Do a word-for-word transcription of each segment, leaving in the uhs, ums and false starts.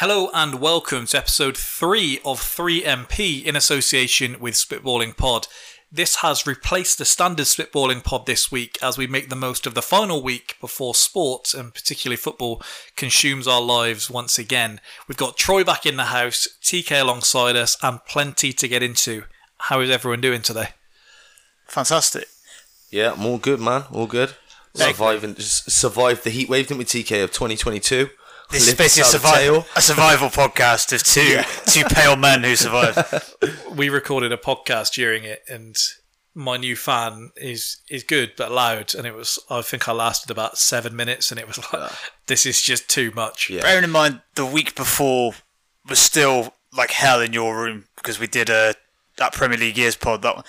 Hello and welcome to episode three of three M P in association with Spitballing Pod. This has replaced the standard Spitballing Pod this week as we make the most of the final week before sports, and particularly football, consumes our lives once again. We've got Troy back in the house, T K alongside us, and plenty to get into. How is everyone doing today? Fantastic. Yeah, I'm all good, man. All good. Surviving, just survived the heat wave, didn't we, T K, of twenty twenty-two? This is basically a survival, a survival podcast of two yeah. two pale men who survived. We recorded a podcast during it, and my new fan is is good but loud, and it was I think I lasted about seven minutes, and it was like, this is just too much. Yeah. Bearing in mind the week before was still like hell in your room because we did a that Premier League Years pod that.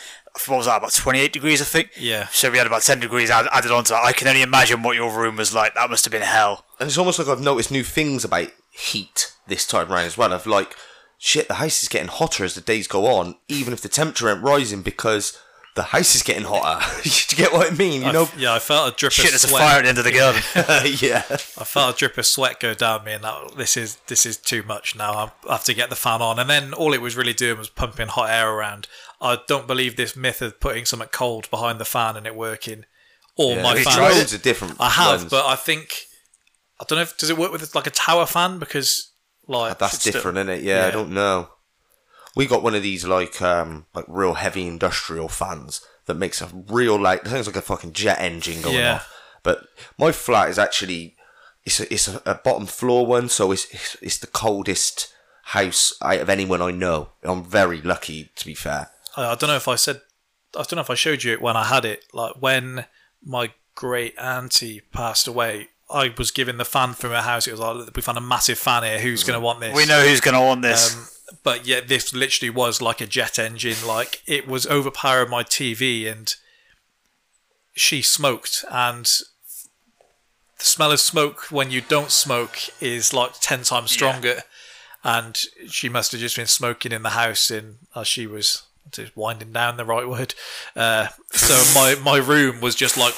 What was that, about twenty-eight degrees, I think? Yeah. So we had about ten degrees added on to that. I can only imagine what your room was like. That must have been hell. And it's almost like I've noticed new things about heat this time around as well. I've like, shit, the house is getting hotter as the days go on, even if the temperature ain't rising, because the house is getting hotter. Do you get what I mean? You I know? F- yeah, I felt a drip shit, of sweat. Shit, there's a fire at the end of the garden. Yeah. I felt a drip of sweat go down me, and that, this is this is too much now. I have to get the fan on. And then all it was really doing was pumping hot air around. I don't believe this myth of putting something cold behind the fan and it working. Or yeah, my fan. Tried loads of different I have, ones. But I think... I don't know if... Does it work with like a tower fan? Because... like That's different, still, isn't it? Yeah, yeah, I don't know. We got one of these like um, like real heavy industrial fans that makes a real... like sounds like a fucking jet engine going yeah. off. But my flat is actually... It's a, it's a, a bottom floor one, so it's, it's it's the coldest house out of anyone I know. I'm very lucky, to be fair. I don't know if I said, I don't know if I showed you it when I had it. Like when my great auntie passed away, I was given the fan from her house. It was like, we found a massive fan here. Who's going to want this? We know who's going to want this. Um, but yeah, this literally was like a jet engine. Like it was overpowering my T V, and she smoked, and the smell of smoke when you don't smoke is like ten times stronger. Yeah. And she must have just been smoking in the house, and as she was. Just winding down the right word. Uh, so my, my room was just like,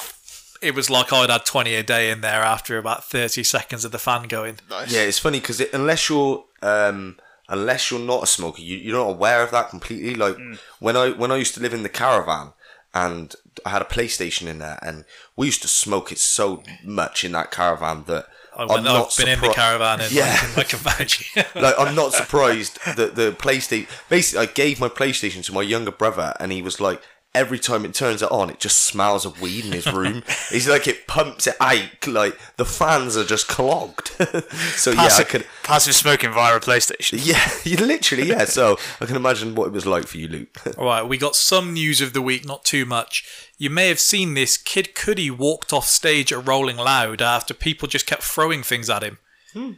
it was like I'd had twenty a day in there after about thirty seconds of the fan going. Nice. Yeah, it's funny because it, unless you're um, unless you're not a smoker, you, you're not aware of that completely. Like mm. when I when I used to live in the caravan and I had a PlayStation in there, and we used to smoke it so much in that caravan that I went, I'm not I've been surpri- in the caravan and yeah. like, like a magic. Like, I'm not surprised that the PlayStation... Basically, I gave my PlayStation to my younger brother, and he was like, every time it turns it on, it just smells of weed in his room. He's like, it pumps it out. Like, the fans are just clogged. So, passive, yeah, I could... Passive smoking via a PlayStation. Yeah, you literally, yeah. So, I can imagine what it was like for you, Luke. All right, we got some news of the week, not too much. You may have seen this. Kid Cudi walked off stage at Rolling Loud after people just kept throwing things at him. Hmm.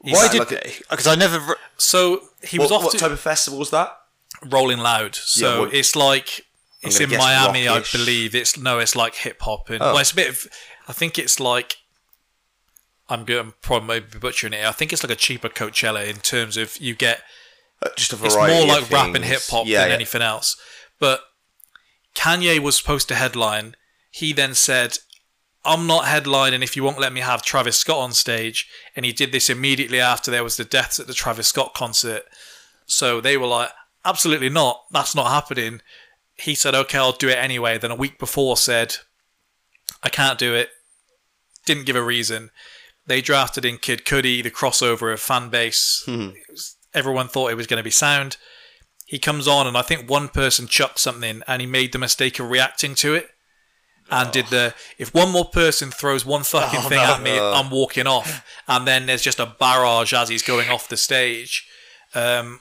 Why did they? Because I never... Re- so, he what, was off... What to- type of festival was that? Rolling Loud. So, yeah, well, it's like... It's in Miami, rock-ish. I believe. It's no, it's like hip hop, and oh. well, it's a bit of, I think it's like. I'm going to probably be butchering it. I think it's like a cheaper Coachella in terms of you get uh, just a variety. It's more like of rap and hip hop yeah, than yeah. anything else. But Kanye was supposed to headline. He then said, "I'm not headlining if you won't let me have Travis Scott on stage." And he did this immediately after there was the deaths at the Travis Scott concert. So they were like, "Absolutely not. That's not happening." He said, okay, I'll do it anyway. Then a week before said, I can't do it. Didn't give a reason. They drafted in Kid Cudi, the crossover of fan base. Mm-hmm. Was, everyone thought it was going to be sound. He comes on, and I think one person chucked something, and he made the mistake of reacting to it. And oh. did the, if one more person throws one fucking oh, thing no, at me, no. I'm walking off. And then there's just a barrage as he's going off the stage. Um...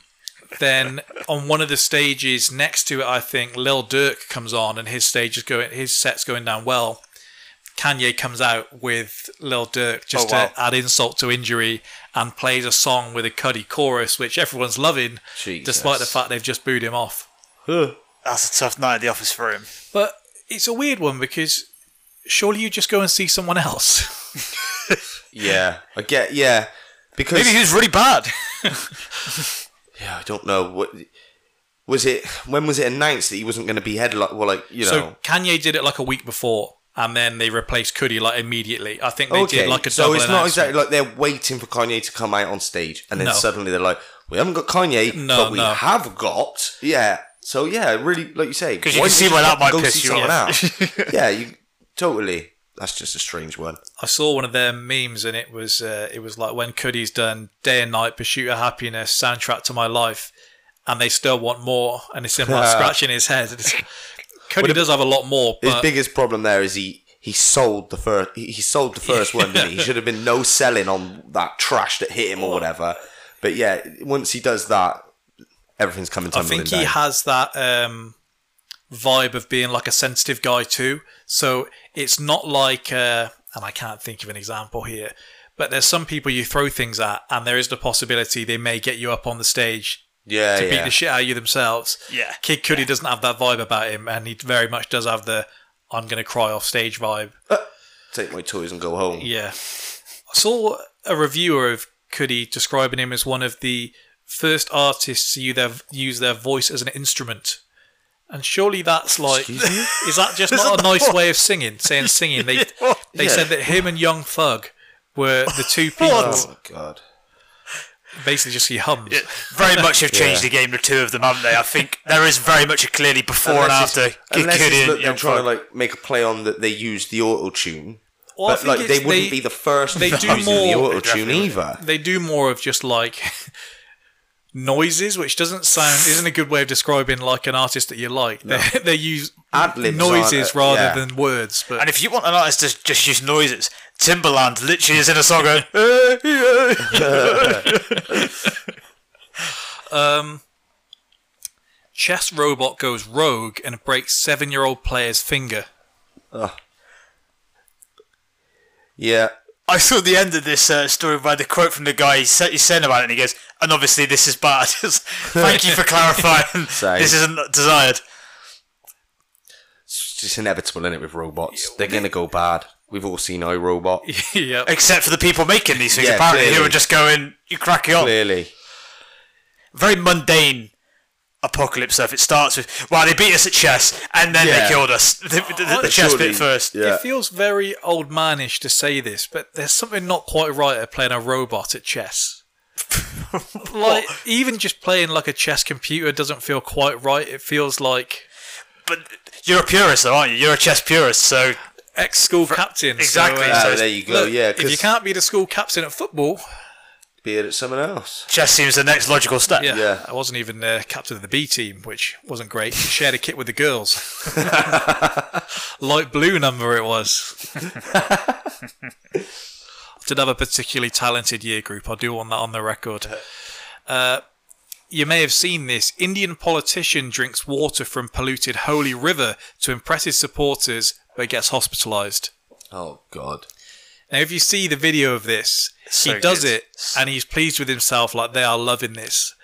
Then on one of the stages next to it, I think Lil Durk comes on, and his stage is going, his set's going down well. Kanye comes out with Lil Durk just oh, wow. to add insult to injury, and plays a song with a Cudi chorus, which everyone's loving, Jesus. despite the fact they've just booed him off. That's a tough night at the office for him. But it's a weird one because surely you just go and see someone else. yeah, I get yeah because maybe he was really bad. Yeah, I don't know. What was it? When was it announced that he wasn't going to be headline? Well, like you know. So Kanye did it like a week before, and then they replaced Cudi like immediately. I think they okay. did like a double announcement. So it's not exactly like they're waiting for Kanye to come out on stage, and then no. suddenly they're like, we haven't got Kanye, no, but we no. have got, yeah. So yeah, really, like you say, because you can see why that might piss you off. Yeah, you totally. That's just a strange one. I saw one of their memes, and it was uh, it was like when Cudi's done Day and Night, Pursuit of Happiness, Soundtrack to My Life, and they still want more, and it's him like scratching his head. Cudi well, does have a lot more. But his biggest problem there is he he sold the first he sold the first yeah. one. Didn't he? He should have been no selling on that trash that hit him or whatever. But yeah, once he does that, everything's coming tumbling down. I think he has that um, vibe of being like a sensitive guy too. So it's not like, uh, and I can't think of an example here, but there's some people you throw things at, and there is the possibility they may get you up on the stage yeah, to yeah. beat the shit out of you themselves. Yeah, Kid Cudi yeah. doesn't have that vibe about him, and he very much does have the "I'm going to cry off stage" vibe. Uh, take my toys and go home. Yeah, I saw a reviewer of Cudi describing him as one of the first artists to use their, use their voice as an instrument. And surely that's like, is that just not a nice what? way of singing, saying singing? They they yeah. said that him and Young Thug were the two people. Oh, my God. Basically just he hums. Yeah, very much have changed yeah. the game, the two of them, haven't they? I think there is very much a clearly before unless and after. Unless Kid Cudi and Young trying Thug. To like make a play on that they use the auto-tune. Well, but like, they wouldn't they, be the first they do more, the auto-tune either. They do more of just like noises, which doesn't sound isn't a good way of describing like an artist that you like. No. They, they use ad-libs noises rather yeah. than words. But and if you want an artist to just use noises, Timbaland literally is in a song going. um, chess robot goes rogue and breaks seven-year-old player's finger. Ugh. Yeah. I saw the end of this uh, story by the quote from the guy. He's saying about it, and he goes, "And obviously, this is bad. Thank you for clarifying. This isn't desired." It's just inevitable, isn't it? With robots, they're going to go bad. We've all seen iRobot, yep. except for the people making these things. Yeah, apparently, clearly. Who are just going, "You crack it on." Clearly, very mundane apocalypse stuff. It starts with, "Wow, they beat us at chess, and then yeah. they killed us." The, the, the, the chess surely, bit first. Yeah. It feels very old manish to say this, but there's something not quite right at playing a robot at chess. Like even just playing like a chess computer doesn't feel quite right. It feels like. But you're a purist, though, aren't you? You're a chess purist, so ex-school for, captain. Exactly. So, uh, so there you go. Look, yeah. If you can't be the school captain at football, be it at someone else. Chess seems the next logical step. Yeah, yeah. I wasn't even uh, captain of the B team, which wasn't great. Shared a kit with the girls. Light blue number it was. I did have a particularly talented year group. I do want that on the record. Uh, you may have seen this. Indian politician drinks water from polluted holy river to impress his supporters, but gets hospitalised. Oh, God. Now, if you see the video of this, so he does good. it and he's pleased with himself, like they are loving this.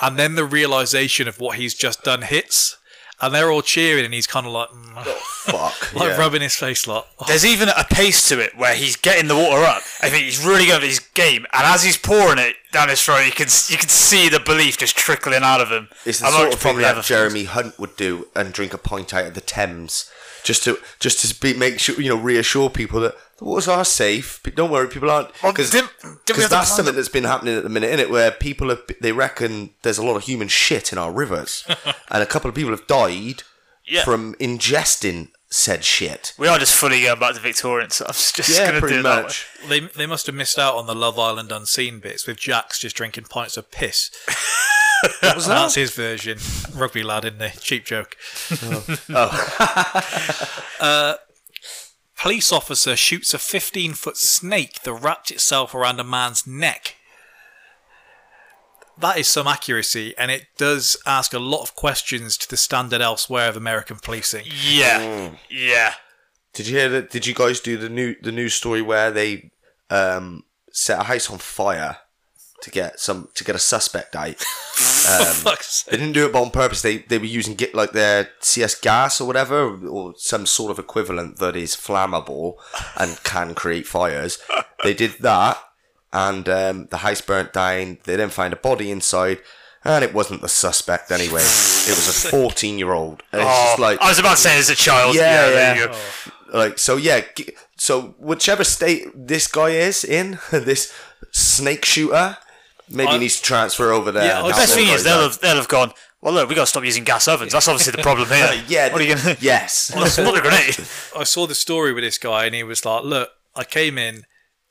And then the realisation of what he's just done hits, and they're all cheering, and he's kind of like, mm. oh, fuck. like yeah. rubbing his face a lot. Oh. There's even a pace to it where he's getting the water up. I think he's really good at his game, and as he's pouring it down his throat, you can you can see the belief just trickling out of him. It's the I'm sort of thing that Jeremy Hunt would do and drink a pint out of the Thames. Just to just to be, make sure, you know, reassure people that the waters are safe. But don't worry, people aren't, because well, that's something that's been happening at the minute, innit? Where people have, they reckon there's a lot of human shit in our rivers, and a couple of people have died yeah. from ingesting said shit. We are just fully going back to Victorian stuff. So just yeah, gonna pretty do much. That they they must have missed out on the Love Island unseen bits with Jax just drinking pints of piss. That was that? That's his version. Rugby lad, isn't he? Cheap joke. Oh. oh. uh, police officer shoots a fifteen-foot snake that wrapped itself around a man's neck. That is some accuracy, and it does ask a lot of questions to the standard elsewhere of American policing. Yeah, mm. yeah. Did you hear that? Did you guys do the new the news story where they um, set a house on fire to get some to get a suspect out? Um, they didn't do it on purpose. They they were using get like their C S gas or whatever, or some sort of equivalent that is flammable and can create fires. They did that, and um, the house burnt down. They didn't find a body inside. And it wasn't the suspect anyway. It was a fourteen-year-old. And it's oh, just like, I was about to say as a child. Yeah, yeah. yeah. Oh. Like, so, yeah. So, whichever state this guy is in, this snake shooter, maybe I'm, he needs to transfer over there. Yeah, the best thing is they'll have, they'll have gone, well, look, we got to stop using gas ovens. That's obviously the problem here. uh, yeah. What are you gonna, yes. Well, it's not a grenade. I saw the story with this guy, and he was like, look, I came in.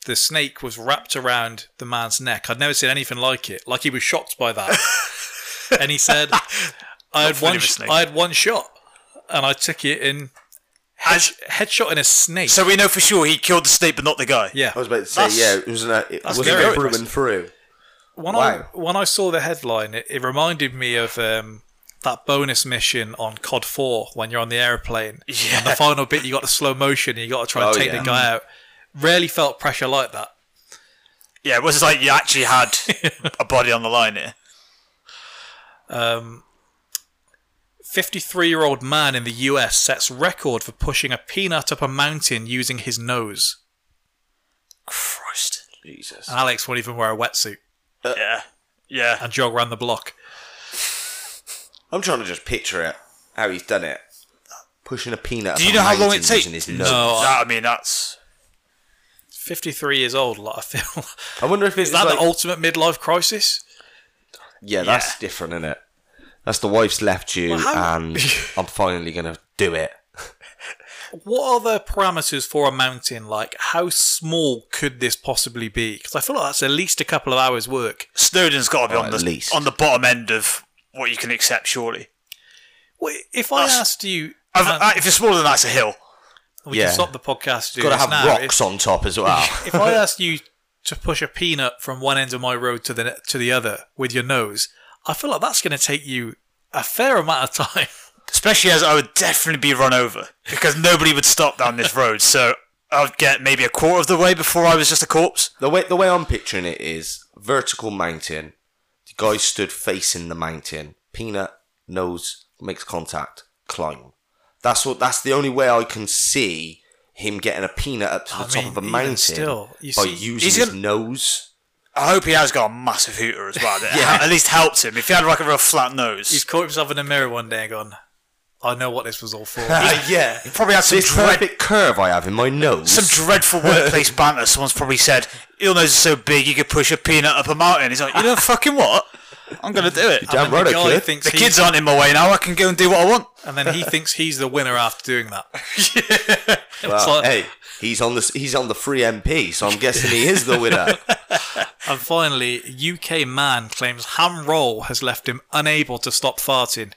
The snake was wrapped around the man's neck. I'd never seen anything like it. Like, he was shocked by that. And he said, I had one sh- I had one shot, and I took it in head- As- headshot in a snake. So we know for sure he killed the snake, but not the guy. Yeah. I was about to say, that's, yeah, it was an, it wasn't it through and through. When, wow. I, when I saw the headline, it, it reminded me of... Um, that bonus mission on C O D four when you're on the airplane, yeah. and the final bit you got the slow motion and you got to try and oh, take yeah. the guy out. Rarely felt pressure like that. Yeah, it was like you actually had a body on the line here. Um, fifty-three-year-old man in the U S sets record for pushing a peanut up a mountain using his nose. Christ. Jesus. And Alex won't even wear a wetsuit. Uh, yeah. Yeah. And jog around the block. I'm trying to just picture it, how he's done it. Pushing a peanut. Do you know how long it takes? No, I, I mean, that's... fifty-three years old, like, I feel. I wonder if it's Is that like... the ultimate midlife crisis? Yeah, that's yeah. different, isn't it? That's the wife's left you, well, how... and I'm finally going to do it. What are the parameters for a mountain? Like, how small could this possibly be? Because I feel like that's at least a couple of hours' work. Snowden's got to be oh, on the least. on the bottom end of... what you can accept, surely. Well, if I that's, asked you... Um, I, if it's smaller than that's a hill. We yeah. can stop the podcast to do You've got to have now. rocks if, on top as well. If I asked you to push a peanut from one end of my road to the to the other with your nose, I feel like that's going to take you a fair amount of time. Especially as I would definitely be run over, because nobody would stop down this road, so I'd get maybe a quarter of the way before I was just a corpse. The way, the way I'm picturing it is vertical mountain. Guy stood facing the mountain. Peanut, nose, makes contact, climb. That's what. That's the only way I can see him getting a peanut up to I the mean, top of a mountain still, by see, using his gonna, nose. I hope he has got a massive hooter as well. yeah. At least helped him. If he had like a real flat nose. He's caught himself in the mirror one day and gone, I know what this was all for. yeah. He probably had some this dread- perfect curve I have in my nose. Some dreadful workplace banter. Someone's probably said, your nose is so big you could push a peanut up a mountain. He's like, you know fucking what? I'm going to do it. Damn right, kid. Thinks the kids aren't in my way now. I can go and do what I want. And then he thinks he's the winner after doing that. yeah. Well, like, hey, he's on the he's on the three M P, so I'm guessing he is the winner. And finally, U K man claims ham roll has left him unable to stop farting.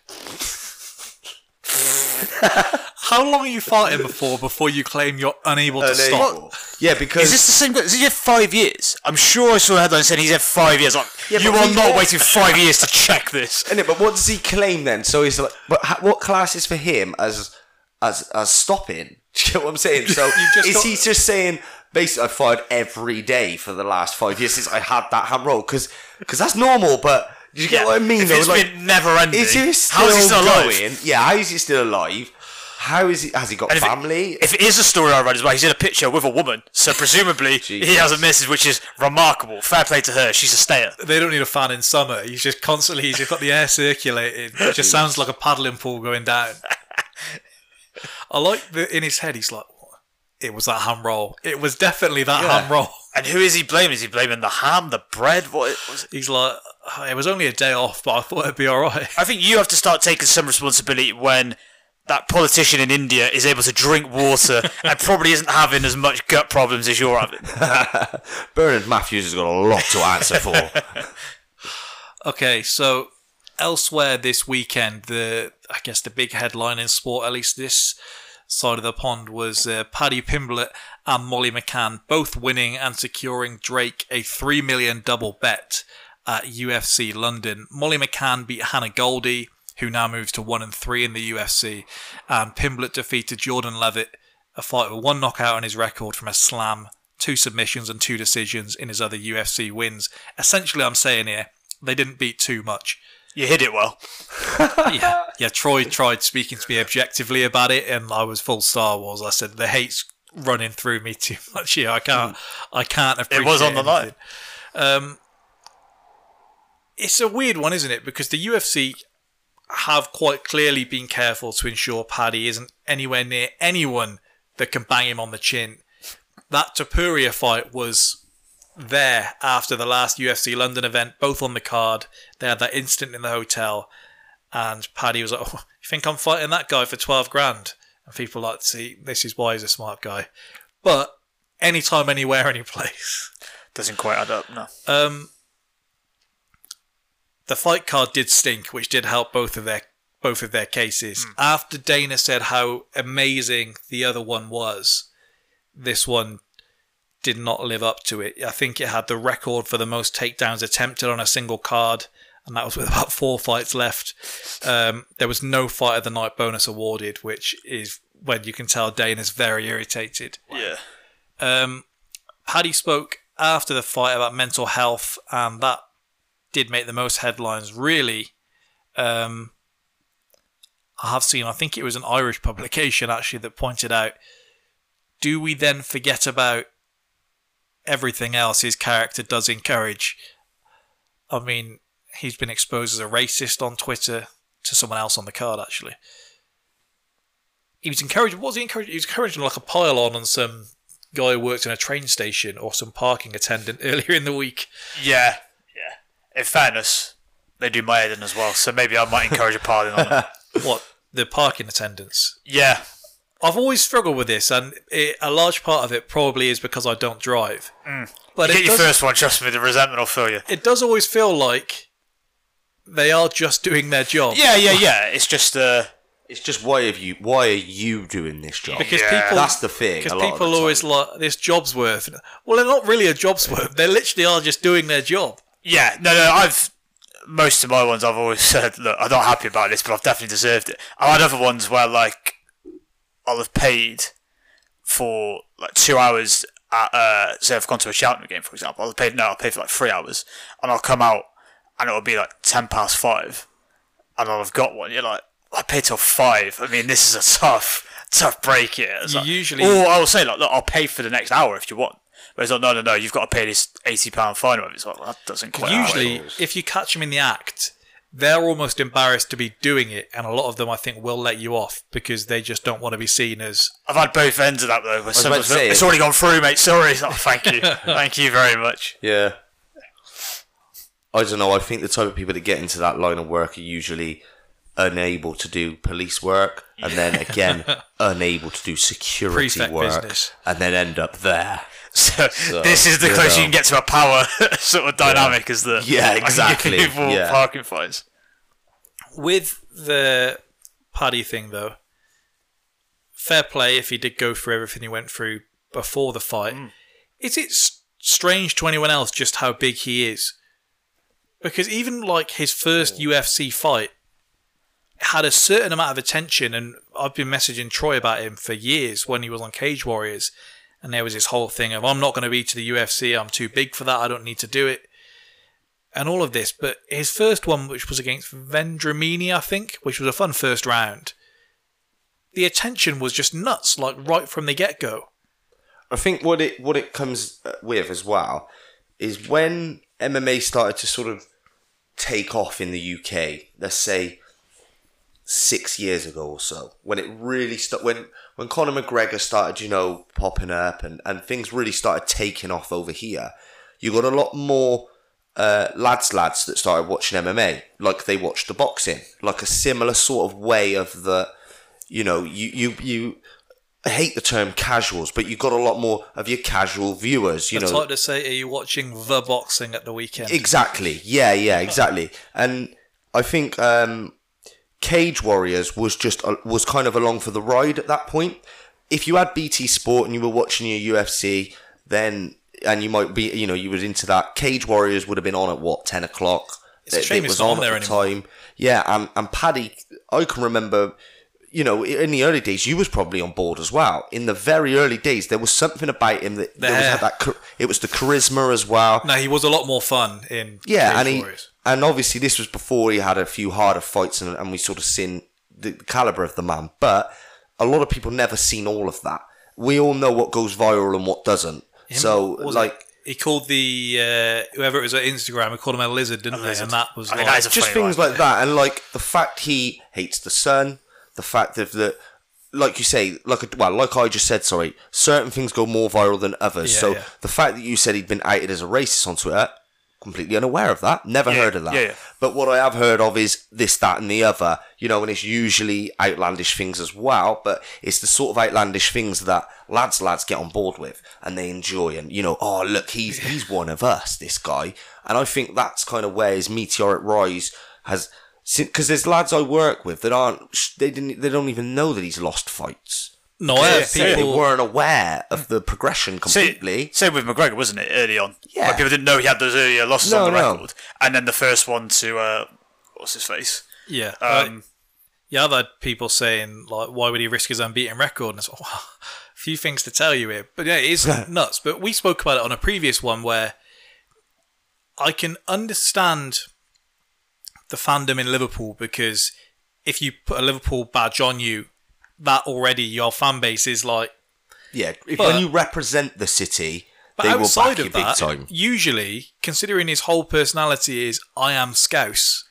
How long are you farting before before you claim you're unable to unable. stop? Yeah, because is this the same guy? Is he had five years? I'm sure I saw a headline saying he's had five years. Like yeah, you are not waiting five years to check this. Isn't it? But what does he claim then? So he's like, but ha- what class is for him as as as stopping? Do you know what I'm saying? So just is got- he just saying basically I fired every day for the last five years since I had that ham roll? Because because that's normal, but. Do you get yeah, what I mean? If though? It's like, been never ending. Is he still, how is he still alive? Going? Yeah, how is he still alive? How is he? Has he got and family? If it, if it is a story I read as well, he's in a picture with a woman, so presumably he has a missus, which is remarkable. Fair play to her. She's a stayer. They don't need a fan in summer. He's just constantly. He's just got the air circulating. It just sounds like a paddling pool going down. I like that in his head. He's like, it was that ham roll. It was definitely that yeah. ham roll. And who is he blaming? Is he blaming the ham, the bread? What was it? He's like, it was only a day off, but I thought it'd be all right. I think you have to start taking some responsibility when that politician in India is able to drink water and probably isn't having as much gut problems as you're having. Bernard Matthews has got a lot to answer for. Okay, so elsewhere this weekend, the I guess the big headline in sport, at least this side of the pond, was uh, Paddy Pimblett and Molly McCann both winning and securing Drake a three million dollars double bet at U F C London. Molly McCann beat Hannah Goldie, who now moves to one and three in the U F C, and Pimblett defeated Jordan Levitt, a fight with one knockout on his record from a slam, two submissions and two decisions in his other U F C wins. Essentially, I'm saying here, they didn't beat too much. You hid it well. yeah, yeah. Troy tried speaking to me objectively about it, and I was full Star Wars. I said the hate's running through me too much here. I can't, I can't appreciate it. It was on the line. Um, it's a weird one, isn't it? Because the U F C have quite clearly been careful to ensure Paddy isn't anywhere near anyone that can bang him on the chin. That Topuria fight was there after the last U F C London event, both on the card. They had that incident in the hotel, and Paddy was like, oh, you think I'm fighting that guy for twelve grand? And people like, see, this is why he's a smart guy. But anytime, anywhere, any place. Doesn't quite add up, no. Um, the fight card did stink, which did help both of their both of their cases. Mm. After Dana said how amazing the other one was, this one did not live up to it. I think it had the record for the most takedowns attempted on a single card, and that was with about four fights left. Um, there was no fight of the night bonus awarded, which is when you can tell Dana's very irritated. Yeah. Um, Paddy spoke after the fight about mental health, and that did make the most headlines, really. Um, I have seen, I think it was an Irish publication actually that pointed out, do we then forget about everything else his character does encourage? I mean, he's been exposed as a racist on Twitter to someone else on the card, actually. He was encouraging, what was he encouraging? He was encouraging like a pile-on on some guy who worked in a train station or some parking attendant earlier in the week. Yeah, yeah. In fairness, they do my head in as well, so maybe I might encourage a pile-on on it. What, the parking attendants? Yeah. I've always struggled with this, and it, a large part of it probably is because I don't drive. Mm. But you get your first one, trust me, the resentment will fill you. It does always feel like they are just doing their job. Yeah, yeah, yeah. It's just, uh, it's just why have you? Why are you doing this job? Because yeah. people, that's the thing. Because people always like this job's worth. Well, they're not really a job's worth. They literally are just doing their job. Yeah, no, no. I've most of my ones I've always said, look, I'm not happy about this, but I've definitely deserved it. I had other ones where like, I'll have paid for like two hours at, uh, say I've gone to a Cheltenham game, for example. I'll have paid, no, I'll pay for like three hours and I'll come out and it'll be like ten past five and I'll have got one. You're like, I paid till five. I mean, this is a tough, tough break here. It's you like, usually. Or I'll say, like, look, I'll pay for the next hour if you want. But it's like, no, no, no, you've got to pay this eighty pound fine. It's like, well, that doesn't quite usually, if you catch them in the act, they're almost embarrassed to be doing it, and a lot of them, I think, will let you off because they just don't want to be seen as... I've had both ends of that, though. Where someone's say like, it's already gone through, mate. Sorry. Oh, thank you. Thank you very much. Yeah. I don't know. I think the type of people that get into that line of work are usually unable to do police work, and then, again, unable to do security Prefect work, business. And then end up there. So, so this is the closest you can get to a power sort of dynamic, yeah. As the yeah exactly yeah. parking fines. With the Paddy thing though, fair play if he did go through everything he went through before the fight. Mm. Is it strange to anyone else just how big he is? Because even like his first oh. U F C fight had a certain amount of attention, and I've been messaging Troy about him for years when he was on Cage Warriors. And there was this whole thing of, I'm not going to be to the U F C, I'm too big for that, I don't need to do it. And all of this. But his first one, which was against Vendramini, I think, which was a fun first round, the attention was just nuts, like right from the get-go. I think what it what it comes with as well is when M M A started to sort of take off in the U K, let's say six years ago or so, when it really started, when when Conor McGregor started, you know, popping up and, and things really started taking off over here, you got a lot more uh, lads lads that started watching M M A, like they watched the boxing, like a similar sort of way of the, you know, you you, you I hate the term casuals, but you got a lot more of your casual viewers, you know. It's like to say, are you watching the boxing at the weekend? Exactly, yeah, yeah, exactly. And I think... Um, Cage Warriors was just uh, was kind of along for the ride at that point. If you had B T Sport and you were watching your U F C, then and you might be, you know, you was into that. Cage Warriors would have been on at what, ten o'clock. It's it, a shame it was it's not on there at the anymore. Time. Yeah, and and Paddy, I can remember, you know, in the early days, you was probably on board as well. In the very early days, there was something about him that, the there was, had that it was the charisma as well. No, he was a lot more fun in yeah, Cage and he, Warriors. And obviously, this was before he had a few harder fights, and, and we sort of seen the calibre of the man. But a lot of people never seen all of that. We all know what goes viral and what doesn't. Him, so, like... It? He called the uh, whoever it was on Instagram. He called him a lizard, didn't he? And that was I mean, like, that is a just things line. Like that, and like the fact he hates the sun, the fact that the, like you say, like a, well, like I just said, sorry, certain things go more viral than others. Yeah, so yeah. the fact that you said he'd been outed as a racist on Twitter, completely unaware of that, never yeah, heard of that. Yeah, yeah. But what I have heard of is this, that, and the other. You know, and it's usually outlandish things as well, but it's the sort of outlandish things that lads, lads get on board with and they enjoy and, you know, oh, look, he's he's one of us, this guy. And I think that's kind of where his meteoric rise has... Because there's lads I work with that aren't... They didn't. They don't even know that he's lost fights. No, yeah, people they weren't aware of the progression completely. Same with McGregor, wasn't it, early on? Yeah. Like, people didn't know he had those earlier losses no, on the no. record. And then the first one to... Uh, what's his face? Yeah. Um, right. Yeah, I've had people saying, like, why would he risk his unbeaten record? And it's like, wow, a few things to tell you here. But yeah, it is nuts. But we spoke about it on a previous one where I can understand the fandom in Liverpool, because if you put a Liverpool badge on you, that already your fan base is like... Yeah, if but, when you represent the city, they will back you big that, time. Usually, considering his whole personality is, I am Scouse,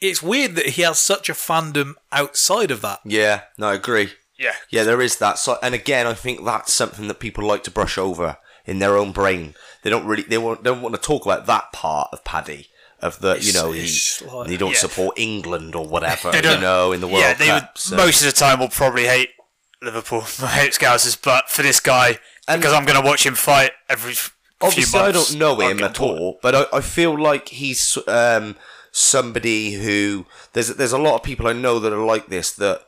it's weird that he has such a fandom outside of that. Yeah, no, I agree. Yeah. Yeah, there is that. So, and again, I think that's something that people like to brush over in their own brain. They don't really... They won't, don't want to talk about that part of Paddy. Of the, it's, you know, he, like, he don't yeah. support England or whatever, you know, in the World yeah, they Cup. Would, so. Most of the time will probably hate Liverpool, hate Scousers, but for this guy, and because I'm going to watch him fight every obviously few months. I don't know him at all, but I, I feel like he's um, somebody who... There's, there's a lot of people I know that are like this, that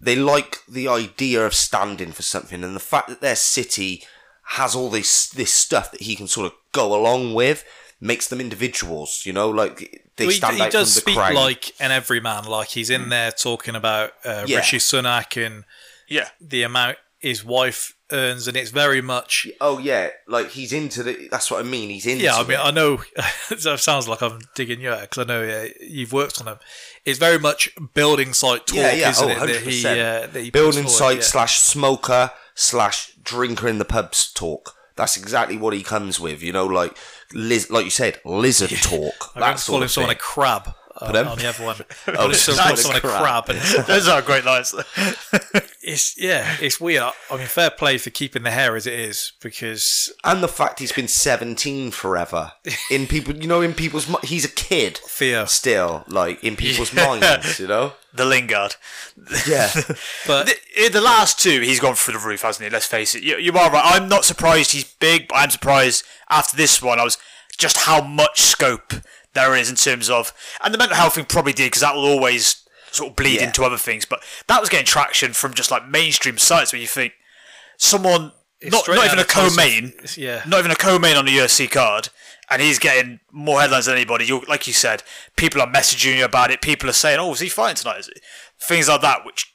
they like the idea of standing for something, and the fact that their city has all this this stuff that he can sort of go along with makes them individuals, you know, like they well, stand he, he out from the crowd. He does speak like an everyman, like he's in there talking about uh, yeah. Rishi Sunak and yeah. the amount his wife earns, and it's very much... Oh, yeah, like he's into the... That's what I mean, he's into Yeah, I mean, it. I know, it sounds like I'm digging you out, because I know yeah, you've worked on him. It's very much building site talk, yeah, yeah. isn't oh, it? That he, uh, that he building site yeah. slash smoker slash drinker in the pubs talk. That's exactly what he comes with, you know, like... Liz, like you said, lizard talk. I'm calling someone a crab on, on the other one. Oh, it's someone a crab. And those are great lines. It's yeah, it's weird. I mean, fair play for keeping the hair as it is, because and the fact he's been seventeen forever in people, you know, in people's he's a kid Theo. still, like in people's yeah. minds, you know. The Lingard, yeah. But the, the last two, he's gone through the roof, hasn't he? Let's face it. You, you are right. I'm not surprised he's big, but I'm surprised after this one. I was just how much scope there is in terms of, and the mental health thing probably did, because that will always sort of bleed yeah. into other things. But that was getting traction from just like mainstream sites where you think someone it's not not even a co-main, of, yeah, not even a co-main on the U F C card. And he's getting more headlines than anybody. You're, like you said, people are messaging you about it. People are saying, oh, is he fighting tonight? Is it? Things like that, which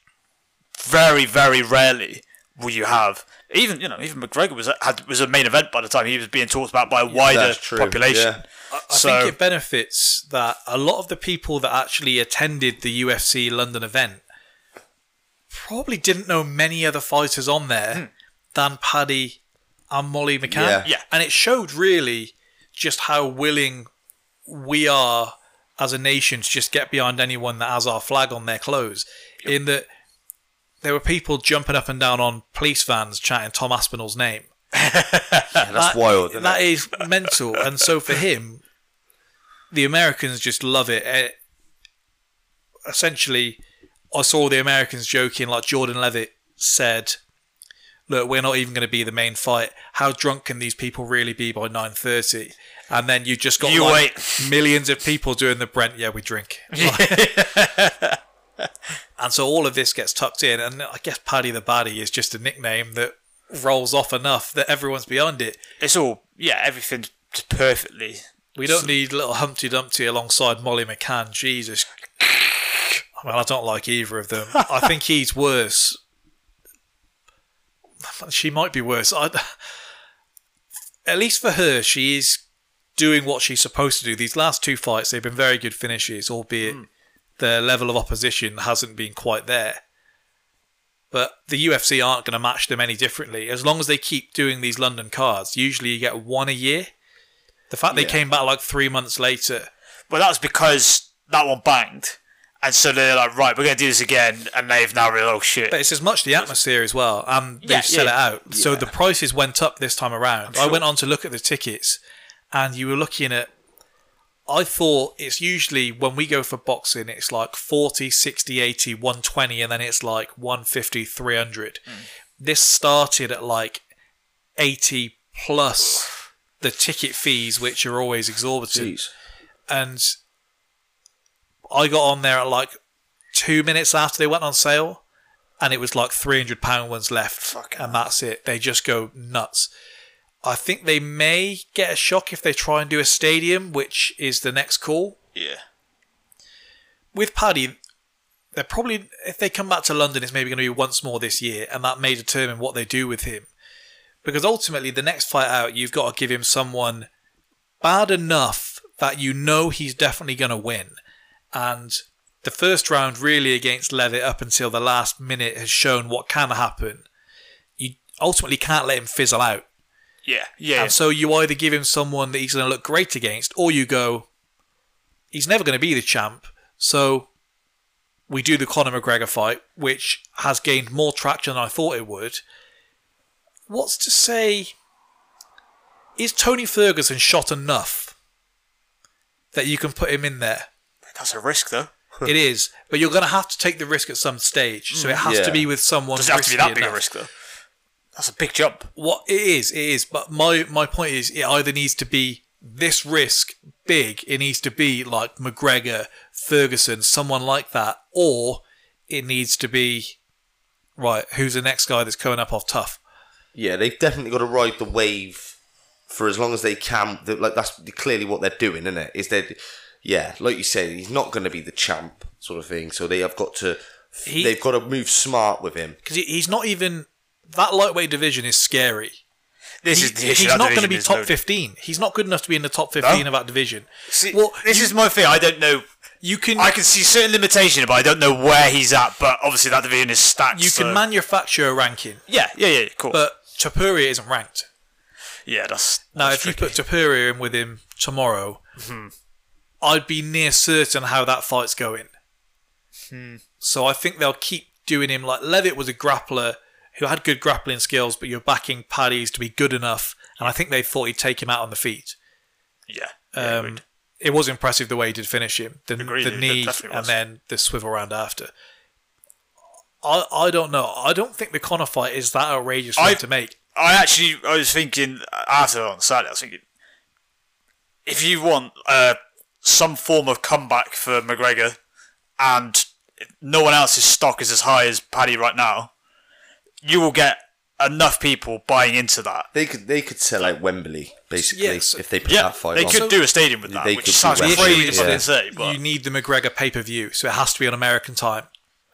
very, very rarely will you have. Even, you know, even McGregor was a, had, was a main event by the time he was being talked about by a wider yeah, population. Yeah. I, I so, think it benefits that a lot of the people that actually attended the U F C London event probably didn't know many other fighters on there hmm. than Paddy and Molly McCann. Yeah. yeah. And it showed really... just how willing we are as a nation to just get behind anyone that has our flag on their clothes. Yep. In that there were people jumping up and down on police vans chanting Tom Aspinall's name. Yeah, that's that, wild. Isn't that it? Is mental. And so for him, the Americans just love it. it. Essentially, I saw the Americans joking, like Jordan Levitt said, look, we're not even going to be the main fight. How drunk can these people really be by nine thirty? And then you just got you like wait. millions of people doing the Brent, yeah, we drink. Like, and so all of this gets tucked in. And I guess Paddy the Baddie is just a nickname that rolls off enough that everyone's behind it. It's all, yeah, everything's perfectly. We don't so, need little Humpty Dumpty alongside Molly McCann. Jesus. Well, I don't like either of them. I think he's worse. She might be worse. I, at least for her, she is doing what she's supposed to do. These last two fights, they've been very good finishes, albeit mm. the level of opposition hasn't been quite there. But the U F C aren't going to match them any differently. As long as they keep doing these London cards, usually you get one a year. The fact yeah. they came back like three months later. Well, that was because that one banged. And so they're like, right, we're going to do this again. And they've now realised, oh, shit. But it's as much the atmosphere as well. And they yeah, sell yeah, it out. Yeah. So the prices went up this time around. Sure. I went on to look at the tickets. And you were looking at... I thought it's usually when we go for boxing, it's like forty, sixty, eighty, one twenty, and then it's like one fifty, three hundred. Mm. This started at like eighty plus the ticket fees, which are always exorbitant. Jeez. And I got on there at like two minutes after they went on sale, and it was like three hundred pound ones left. Fuck. And that's it. They just go nuts. I think they may get a shock if they try and do a stadium, which is the next call. Yeah. With Paddy, they're probably, if they come back to London, it's maybe going to be once more this year, and that may determine what they do with him. Because ultimately, the next fight out, you've got to give him someone bad enough that you know he's definitely going to win. And the first round really against Levitt up until the last minute has shown what can happen. You ultimately can't let him fizzle out. Yeah, yeah. And so you either give him someone that he's going to look great against, or you go, he's never going to be the champ, so we do the Conor McGregor fight, which has gained more traction than I thought it would. What's to say, is Tony Ferguson shot enough that you can put him in there? That's a risk, though. It is, but you're going to have to take the risk at some stage, so it has yeah. to be with someone. Does it have to be that big enough. A risk, though? That's a big jump. What it is, it is. But my, my point is, it either needs to be this risk big, it needs to be like McGregor, Ferguson, someone like that, or it needs to be, right, who's the next guy that's coming up off tough? Yeah, they've definitely got to ride the wave for as long as they can. Like, that's clearly what they're doing, isn't it? Is that, yeah, like you say, he's not going to be the champ sort of thing, so they have got to, he, they've got to move smart with him. Because he's not even... That lightweight division is scary. This he, is the issue. He's not going to be top fifteen. He's not good enough to be in the top fifteen no? of that division. See, well, this you, is my thing. I don't know. You can. I can see certain limitation, but I don't know where he's at. But obviously, that division is stacked. You so. can manufacture a ranking. Yeah, yeah, yeah. Cool. But Topuria isn't ranked. Yeah, that's, that's now. If tricky. you put Topuria in with him tomorrow, mm-hmm. I'd be near certain how that fight's going. Hmm. So I think they'll keep doing him. Like Levitt was a grappler who had good grappling skills, but you're backing Paddy's to be good enough, and I think they thought he'd take him out on the feet. Yeah. yeah um, it was impressive the way he did finish him. The, Agreed, the knee and then the swivel round after. I I don't know. I don't think the Conor fight is that outrageous for I, him to make. I actually, I was thinking, after on Saturday, I was thinking, if you want uh, some form of comeback for McGregor, and no one else's stock is as high as Paddy right now, you will get enough people buying into that. They could they could sell out Wembley, basically, yeah, so, if they put yeah, that fight on. They could so, do a stadium with that, they which could sounds crazy yeah. to say. But. You need the McGregor pay-per-view, so it has to be on American time.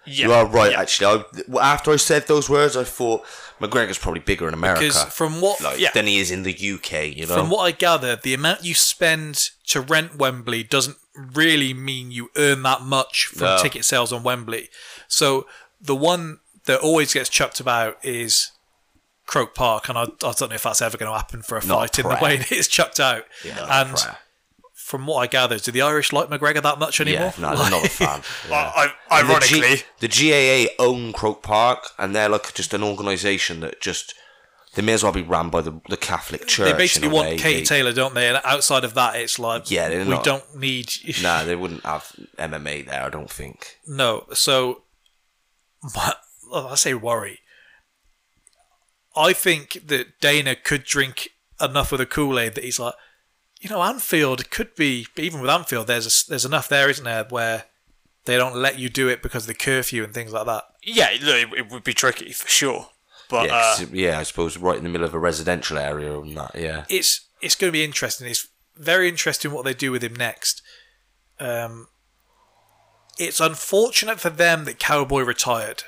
Yeah. You are right, yeah. actually. I, after I said those words, I thought McGregor's probably bigger in America because from what, like, yeah. than he is in the U K. You know? From what I gather, the amount you spend to rent Wembley doesn't really mean you earn that much from no. ticket sales on Wembley. So the one... that always gets chucked about is Croke Park, and I, I don't know if that's ever going to happen for a fight in the way that it's chucked out. Yeah, and from what I gather, do the Irish like McGregor that much anymore? Yeah, no, they're not a fan. Yeah. Well, I, ironically, the, G, the G A A own Croke Park, and they're like just an organisation that just they may as well be ran by the, the Catholic Church. They basically want way. Katie they, Taylor, don't they? And outside of that, it's like yeah, we not, don't need. No, they wouldn't have M M A there. I don't think. No, so. But, I say worry. I think that Dana could drink enough of the Kool-Aid that he's like, you know, Anfield could be, even with Anfield, there's a, there's enough there, isn't there, where they don't let you do it because of the curfew and things like that. Yeah, look, it, it would be tricky for sure. But yeah, uh, yeah, I suppose right in the middle of a residential area and that. Yeah, it's it's going to be interesting. It's very interesting what they do with him next. Um, it's unfortunate for them that Cowboy retired.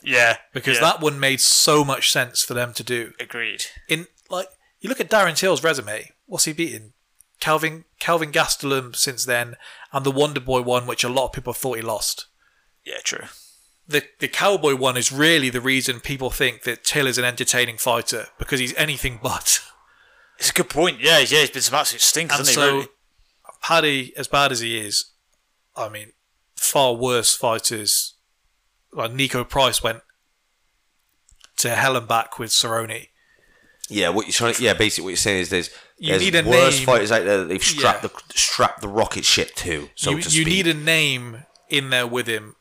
yeah, because yeah. that one made so much sense for them to do. Agreed. In like you look at Darren Till's resume, what's he beaten? Calvin Calvin Gastelum since then, and the Wonderboy one, which a lot of people thought he lost. Yeah, true. the the Cowboy one is really the reason people think that Till is an entertaining fighter, because he's anything but. It's a good point. Yeah, yeah, he's been some absolute stinkers, hasn't he? So, really? Paddy, as bad as he is, I mean, far worse fighters. Like Nico Price went to hell and back with Cerrone. Yeah, what you're trying to, yeah, basically what you're saying is there's you there's need a worse name. Fighters out there that they've strapped yeah. the strapped the rocket ship to. So you, to you need a name in there with him,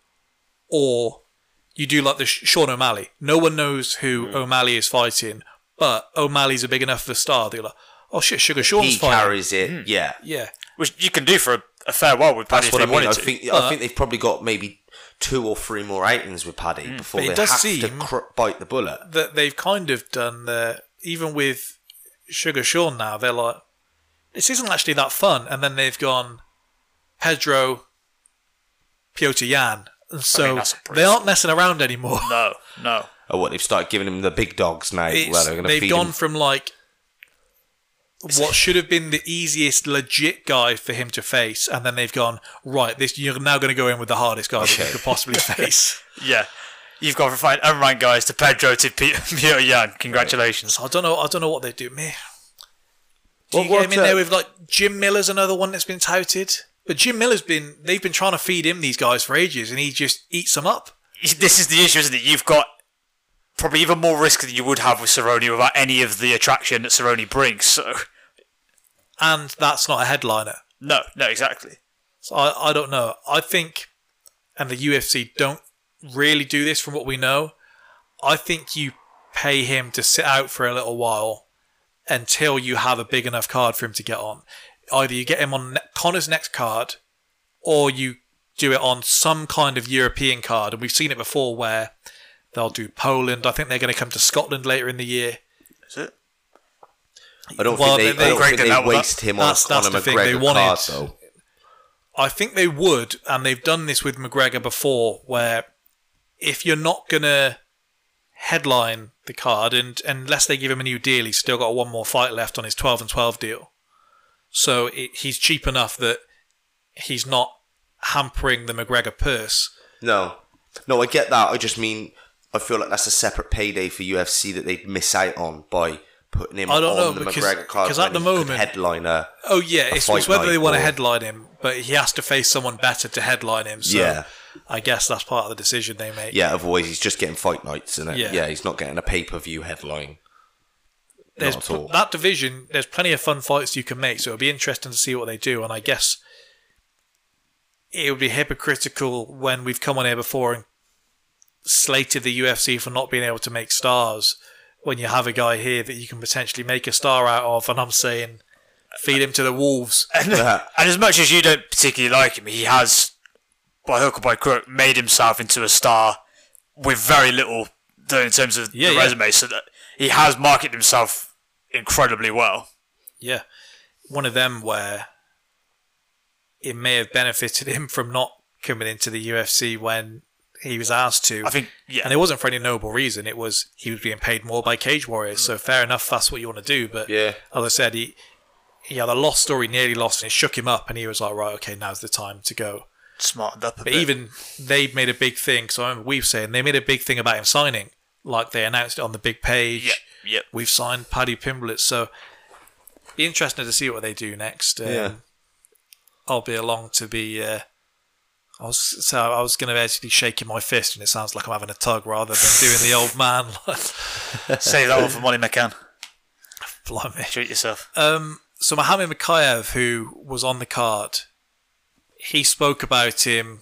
or you do like the Sean O'Malley. No one knows who mm. O'Malley is fighting, but O'Malley's a big enough of a star that you're like, oh shit, Sugar Sean's he fighting. He carries it. Mm. Yeah, yeah, which you can do for a, a fair while with Paddy. That's what I mean. I think to. I think they've probably got maybe two or three more outings with Paddy mm. before they have to cr- bite the bullet. That they've kind of done the. Even with Sugar Sean now, they're like, this isn't actually that fun. And then they've gone Pedro, Piotr Jan. And so I mean, they aren't messing around anymore. No, no. Oh, what? They've started giving them the big dogs now. Well, they're gonna they've feed gone him. From like Is what it? should have been the easiest legit guy for him to face. And then they've gone, right, this you're now going to go in with the hardest guy okay. that you could possibly face. Yeah. You've got to find unranked guys to Pedro to Piotr Jan. Congratulations! I don't know. I don't know what they do. Me. Do you what, get him in uh, there with like Jim Miller's another one that's been touted, but Jim Miller's been they've been trying to feed him these guys for ages, and he just eats them up. This is the issue, isn't it? You've got probably even more risk than you would have with Cerrone without any of the attraction that Cerrone brings. So, and that's not a headliner. No, no, exactly. So I, I don't know. I think, and the U F C don't. Really do this from what we know. I think you pay him to sit out for a little while until you have a big enough card for him to get on. Either you get him on ne- Conor's next card, or you do it on some kind of European card. And we've seen it before where they'll do Poland. I think they're going to come to Scotland later in the year. Is it? I don't well, think they, they, I don't think they waste him on Conor McGregor card though. I think they would, and they've done this with McGregor before where if you're not going to headline the card, and, and unless they give him a new deal, he's still got one more fight left on his twelve and twelve deal. So it, he's cheap enough that he's not hampering the McGregor purse. No. No, I get that. I just mean, I feel like that's a separate payday for U F C that they'd miss out on by putting him I don't on know, the because, McGregor card. Because at the moment, headliner. Oh, yeah. It's, it's whether they want or... to headline him, but he has to face someone better to headline him. So. Yeah. I guess that's part of the decision they make. Yeah, otherwise he's just getting fight nights, isn't it? Yeah, yeah he's not getting a pay-per-view headline. There's not at all. Pl- that division, there's plenty of fun fights you can make, so it'll be interesting to see what they do, and I guess it would be hypocritical when we've come on here before and slated the U F C for not being able to make stars when you have a guy here that you can potentially make a star out of, and I'm saying feed him to the wolves. and, and as much as you don't particularly like him, he has... by hook or by crook, made himself into a star with very little in terms of yeah, the yeah. resume, so that he has marketed himself incredibly well. Yeah. One of them where it may have benefited him from not coming into the U F C when he was asked to. I think, yeah. And it wasn't for any noble reason. It was he was being paid more by Cage Warriors, mm. so fair enough, that's what you want to do. But yeah. as I said, he, he had a lost story, nearly lost, and it shook him up, and he was like, right, okay, now's the time to go. Smartened up a but bit. Even they made a big thing, so I remember we've saying they made a big thing about him signing, like they announced it on the big page. Yep, yep. We've signed Paddy Pimblett, so be interesting to see what they do next. Um, yeah. I'll be along to be. Uh, I was so I was going to basically shaking my fist, and it sounds like I'm having a tug rather than doing the old man. Save that one for Molly McCann. Blimey, treat yourself. Um, so Mohammed Makayev, who was on the card. He spoke about him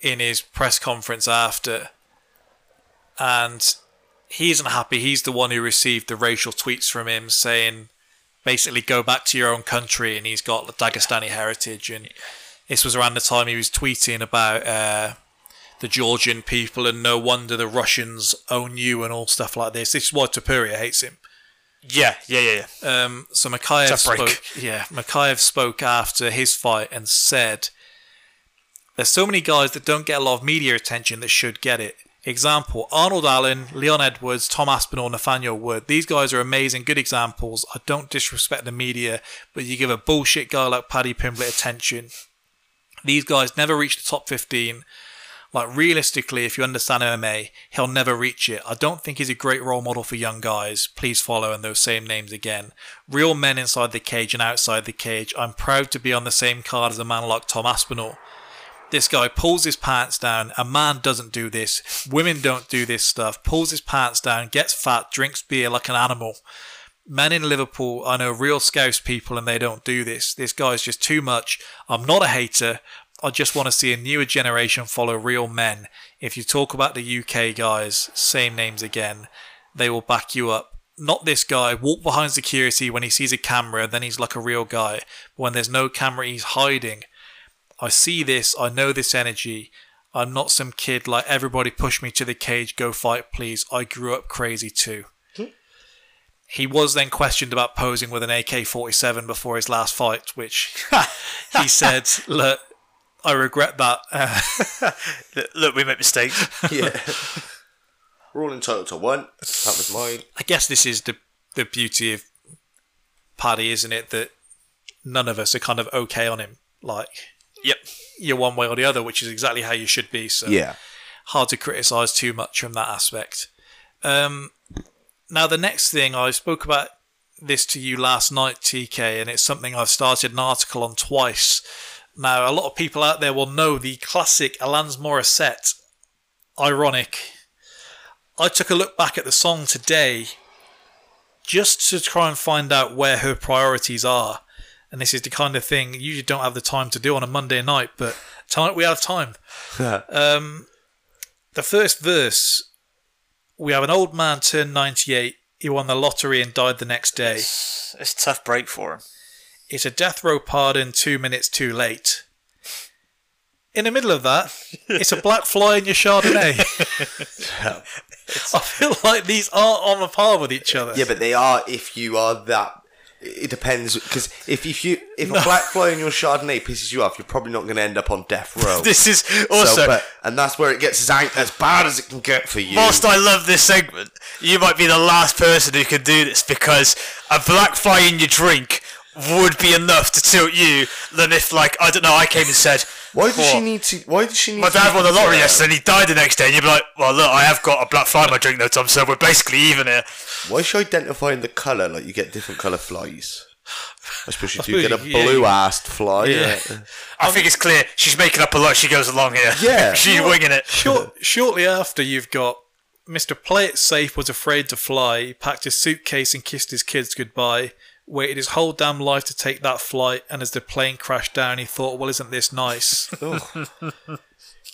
in his press conference after, and he isn't happy. He's the one who received the racial tweets from him saying, basically, go back to your own country, and he's got the Dagestani heritage. And this was around the time he was tweeting about uh, the Georgian people, and no wonder the Russians own you and all stuff like this. This is why Topuria hates him. Yeah, yeah, yeah, yeah. Um, so Makayev spoke, yeah, Makayev spoke after his fight and said... There's so many guys that don't get a lot of media attention that should get it. Example, Arnold Allen, Leon Edwards, Tom Aspinall, Nathaniel Wood. These guys are amazing, good examples. I don't disrespect the media, but you give a bullshit guy like Paddy Pimblett attention. These guys never reach the top fifteen. Like, realistically, if you understand M M A, he'll never reach it. I don't think he's a great role model for young guys. Please follow in those same names again. Real men inside the cage and outside the cage. I'm proud to be on the same card as a man like Tom Aspinall. This guy pulls his pants down. A man doesn't do this. Women don't do this stuff. Pulls his pants down, gets fat, drinks beer like an animal. Men in Liverpool, I know real Scouse people, and they don't do this. This guy's just too much. I'm not a hater. I just want to see a newer generation follow real men. If you talk about the U K guys, same names again, they will back you up. Not this guy, walk behind security when he sees a camera, then he's like a real guy. But when there's no camera, he's hiding. I see this, I know this energy. I'm not some kid like, everybody push me to the cage, go fight please. I grew up crazy too. He was then questioned about posing with an A K forty-seven before his last fight, which he said, look, I regret that. Uh, Look, we make mistakes. Yeah. We're all entitled to one. That was mine. I guess this is the the beauty of Paddy, isn't it? That none of us are kind of okay on him. Like, yep, you're one way or the other, which is exactly how you should be. So yeah, hard to criticise too much from that aspect. Um, now, the next thing, I spoke about this to you last night, T K, and it's something I've started an article on twice. Now, a lot of people out there will know the classic Alanis Morissette, Ironic. I took a look back at the song today just to try and find out where her priorities are. And this is the kind of thing you don't have the time to do on a Monday night, but tonight we have time. um, the first verse, we have an old man turned ninety-eight. He won the lottery and died the next day. It's, it's a tough break for him. It's a death row pardon two minutes too late. In the middle of that, it's a black fly in your Chardonnay. Yeah. I feel like these aren't on a par with each other. Yeah, but they are if you are that... It depends, because if, if you if no. a black fly in your Chardonnay pisses you off, you're probably not going to end up on death row. This is also... So, but, and that's where it gets as, as bad as it can get for you. Whilst I love this segment, you might be the last person who can do this, because a black fly in your drink... would be enough to tilt you than if, like, I don't know, I came and said, why does she need to? Why does she need? My dad won the lottery yesterday, and he died the next day. And you'd be like, well, look, I have got a black fly in my drink, though, Tom. So we're basically even here. Why is she identifying the colour? Like, you get different colour flies. I suppose you do get a blue-assed fly. Yeah. Yeah. I think it's clear she's making up a lot. She goes along here. Yeah, she's well, winging it. Short, shortly after, you've got Mister Play It Safe was afraid to fly. He packed his suitcase and kissed his kids goodbye. Waited his whole damn life to take that flight, and as the plane crashed down, he thought, well, isn't this nice?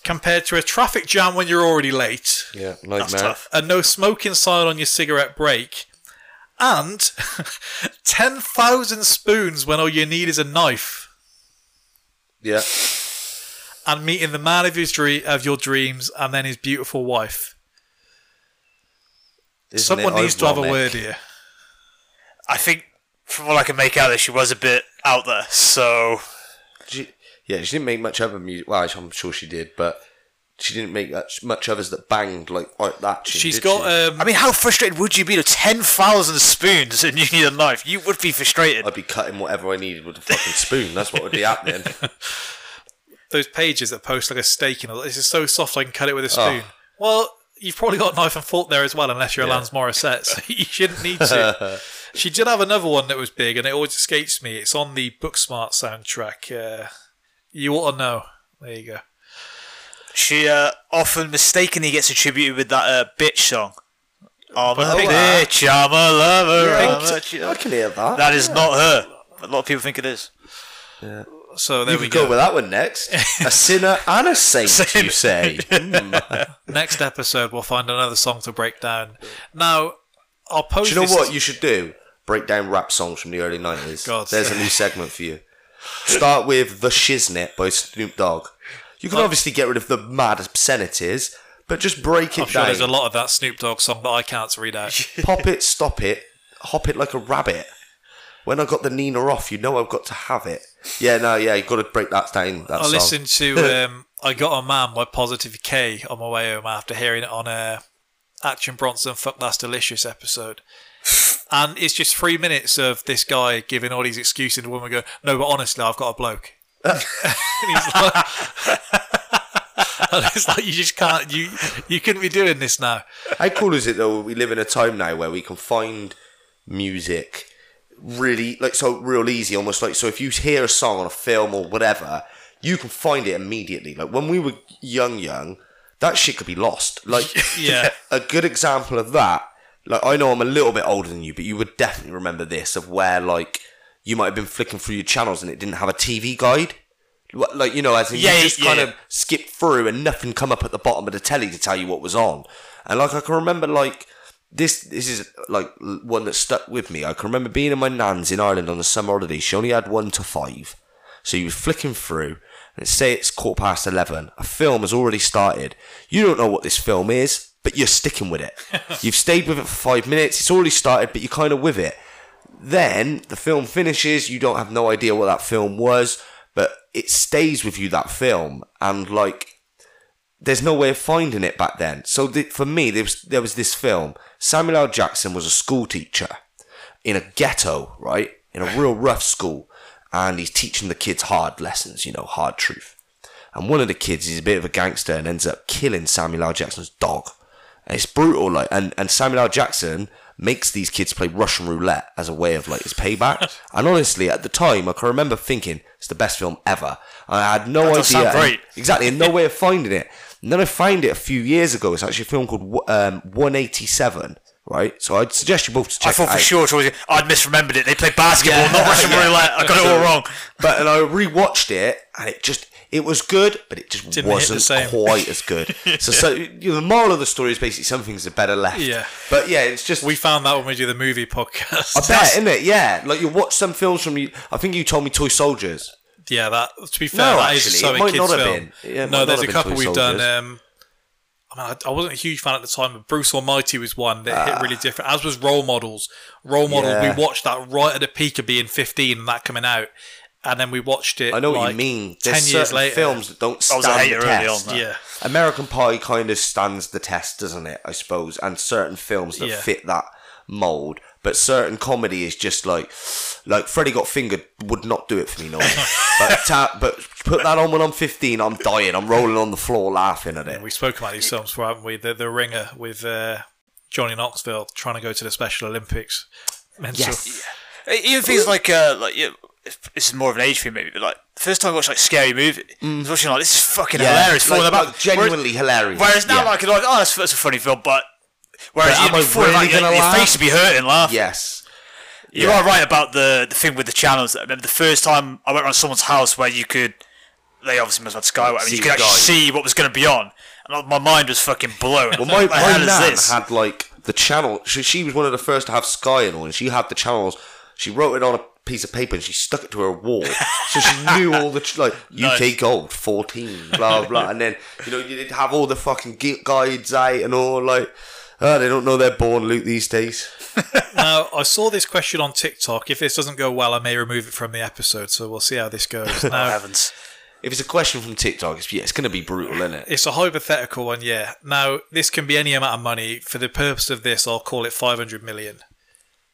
Compared to a traffic jam when you're already late. Yeah, nightmare. And no smoking sign on your cigarette break. And ten thousand spoons when all you need is a knife. Yeah. And meeting the man of, his dream, of your dreams, and then his beautiful wife. Isn't Someone needs to have a word here. I think... From what I can make out of it, she was a bit out there, so... She, yeah, she didn't make much other music. Well, I'm sure she did, but she didn't make much others that banged like, like that. She, She's got... She? Um, I mean, how frustrated would you be with ten thousand spoons and you need a knife? You would be frustrated. I'd be cutting whatever I needed with a fucking spoon. That's what would be happening. Those pages that post like a steak, and this is so soft I can cut it with a spoon. Oh. Well... You've probably got knife and fork there as well, unless you're yeah. Alanis Morissette, so you shouldn't need to. She did have another one that was big, and it always escapes me. It's on the Booksmart soundtrack. Uh, you ought to know. There you go. She uh, often mistakenly gets attributed with that uh, bitch song. I'm but a bitch, that. I'm a lover. Yeah, I'm a ch- I can hear that. That is yeah. not her. A lot of people think it is. Yeah. So there you we go. go with that one next. A sinner and a saint, Sin- you say. Next episode, we'll find another song to break down. Now, I'll post. Do you know this what as- you should do? Break down rap songs from the early nineties. God. There's a new segment for you. Start with "The Shiznit" by Snoop Dogg. You can like, obviously get rid of the mad obscenities, but just break it I'm down. Sure there's a lot of that Snoop Dogg song that I can't read out. Pop it, stop it, hop it like a rabbit. When I got the Nina off, you know I've got to have it. Yeah, no, yeah, you've got to break that down. That I song. listened to um, I Got a Man by Positive K on my way home after hearing it on a Action Bronson Fuck That's Delicious episode. And it's just three minutes of this guy giving all these excuses and the woman going, no, but honestly, I've got a bloke. And he's like... It's like you just can't, you you couldn't be doing this now. How cool is it though, we live in a time now where we can find music really, like, so real easy, almost like, so if you hear a song on a film or whatever, you can find it immediately. Like when we were young, young, that shit could be lost. Like yeah. A good example of that, like I know I'm a little bit older than you, but you would definitely remember this, of where like you might have been flicking through your channels and it didn't have a T V guide. Like, you know, as in yeah, you just yeah, kind yeah. of skip through and nothing come up at the bottom of the telly to tell you what was on. And like I can remember like this this is like one that stuck with me. I can remember being in my nan's in Ireland on a summer holiday. She only had one to five. So you were flicking through and say it's quarter past eleven. A film has already started. You don't know what this film is, but you're sticking with it. You've stayed with it for five minutes. It's already started, but you're kind of with it. Then the film finishes. You don't have no idea what that film was, but it stays with you, that film, and like there's no way of finding it back then. So the, for me, there was, there was this film. Samuel L. Jackson was a school teacher in a ghetto, right? In a real rough school, and he's teaching the kids hard lessons, you know, hard truth. And one of the kids is a bit of a gangster and ends up killing Samuel L. Jackson's dog. And it's brutal, like, and, and Samuel L. Jackson makes these kids play Russian roulette as a way of like his payback. And honestly, at the time, I can remember thinking it's the best film ever. I had no that idea, and, exactly, and no way of finding it. And then I found it a few years ago. It's actually a film called um, one eighty-seven. Right, so I'd suggest you both to check. I thought for sure I'd misremembered it. They played basketball, yeah, not Russian yeah. roulette. I got so, it all wrong. But and I rewatched it, and it just it was good, but it just Didn't wasn't quite as good. So, so you know, the moral of the story is basically some things are better left. Yeah, but yeah, it's just we found that when we do the movie podcast. I bet, isn't it? Yeah, like you watch some films from you. I think you told me Toy Soldiers. Yeah, that to be fair, no, that actually, is so it might not have been. Yeah, no, there's a couple we've done. Um, I mean, I wasn't a huge fan at the time, but Bruce Almighty was one that uh, hit really different, as was Role Models. Role Models, yeah. We watched that right at the peak of being fifteen and that coming out, and then we watched it. I know like what you mean. ten There's years later. Films that don't stand the test. On yeah. American Pie kind of stands the test, doesn't it, I suppose, and certain films that yeah. fit that mould. But certain comedy is just like, like Freddy Got Fingered would not do it for me, no. but, ta- but put that on when I'm fifteen, I'm dying. I'm rolling on the floor laughing at it. Yeah, we spoke about these films before, haven't we? The, the Ringer with uh, Johnny Knoxville trying to go to the Special Olympics. Mental. Yes. Yeah. Even things like, uh, like yeah, this is more of an age thing maybe, but like, the first time I watched like Scary Movie, mm. I was watching like, this is fucking yeah. hilarious. Like, about, like, genuinely whereas, hilarious. Whereas now yeah. like, like, oh, that's, that's a funny film, but... Whereas you, before, really like, your laugh? Face would be hurting, laugh. Yes, you yeah. are right about the the thing with the channels. I remember the first time I went around someone's house where you could, they obviously must have had Sky, I mean, you could actually see what was going to be on, and my mind was fucking blown. Well, my, my nan had like the channel. She, she was one of the first to have Sky and all, and she had the channels. She wrote it on a piece of paper and she stuck it to her wall, so she knew all the tr- like U K nice. Gold fourteen, blah blah, and then you know you did have all the fucking guides out and all like. Oh, they don't know they're born, Luke, these days. Now, I saw this question on TikTok. If this doesn't go well, I may remove it from the episode, so we'll see how this goes. Now, heavens. If it's a question from TikTok, it's, yeah, it's going to be brutal, isn't it? It's a hypothetical one, yeah. Now, this can be any amount of money. For the purpose of this, I'll call it five hundred million.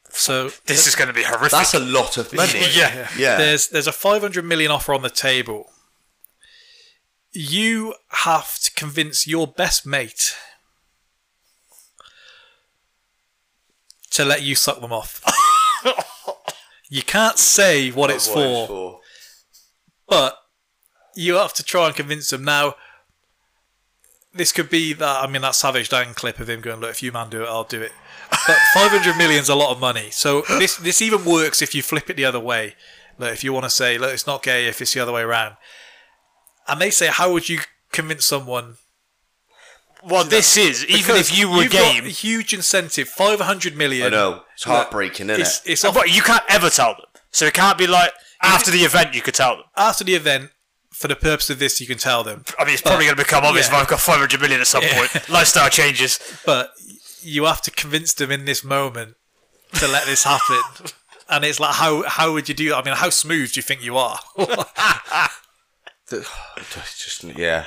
So this is going to be horrific. That's a lot of money. yeah. yeah. There's, there's a five hundred million offer on the table. You have to convince your best mate... to let you suck them off. You can't say what, it's, what for, it's for, but you have to try and convince them. Now, this could be that, I mean, that Savage Dan clip of him going, look, if you man do it, I'll do it. But five hundred million's a lot of money. So this this even works if you flip it the other way. Look, if you want to say, look, it's not gay if it's the other way around. And they say, how would you convince someone... Well, so this is even if you were you've game, got a huge incentive, five hundred million. I know it's heartbreaking, isn't it's, it? It's off- you can't ever tell them, so it can't be like after the event. You could tell them after the event. For the purpose of this, you can tell them. I mean, it's but, probably going to become obvious. Yeah. If I've got five hundred million at some yeah. point, lifestyle changes. But you have to convince them in this moment to let this happen, and it's like, how how would you do that? I mean, how smooth do you think you are? Just yeah.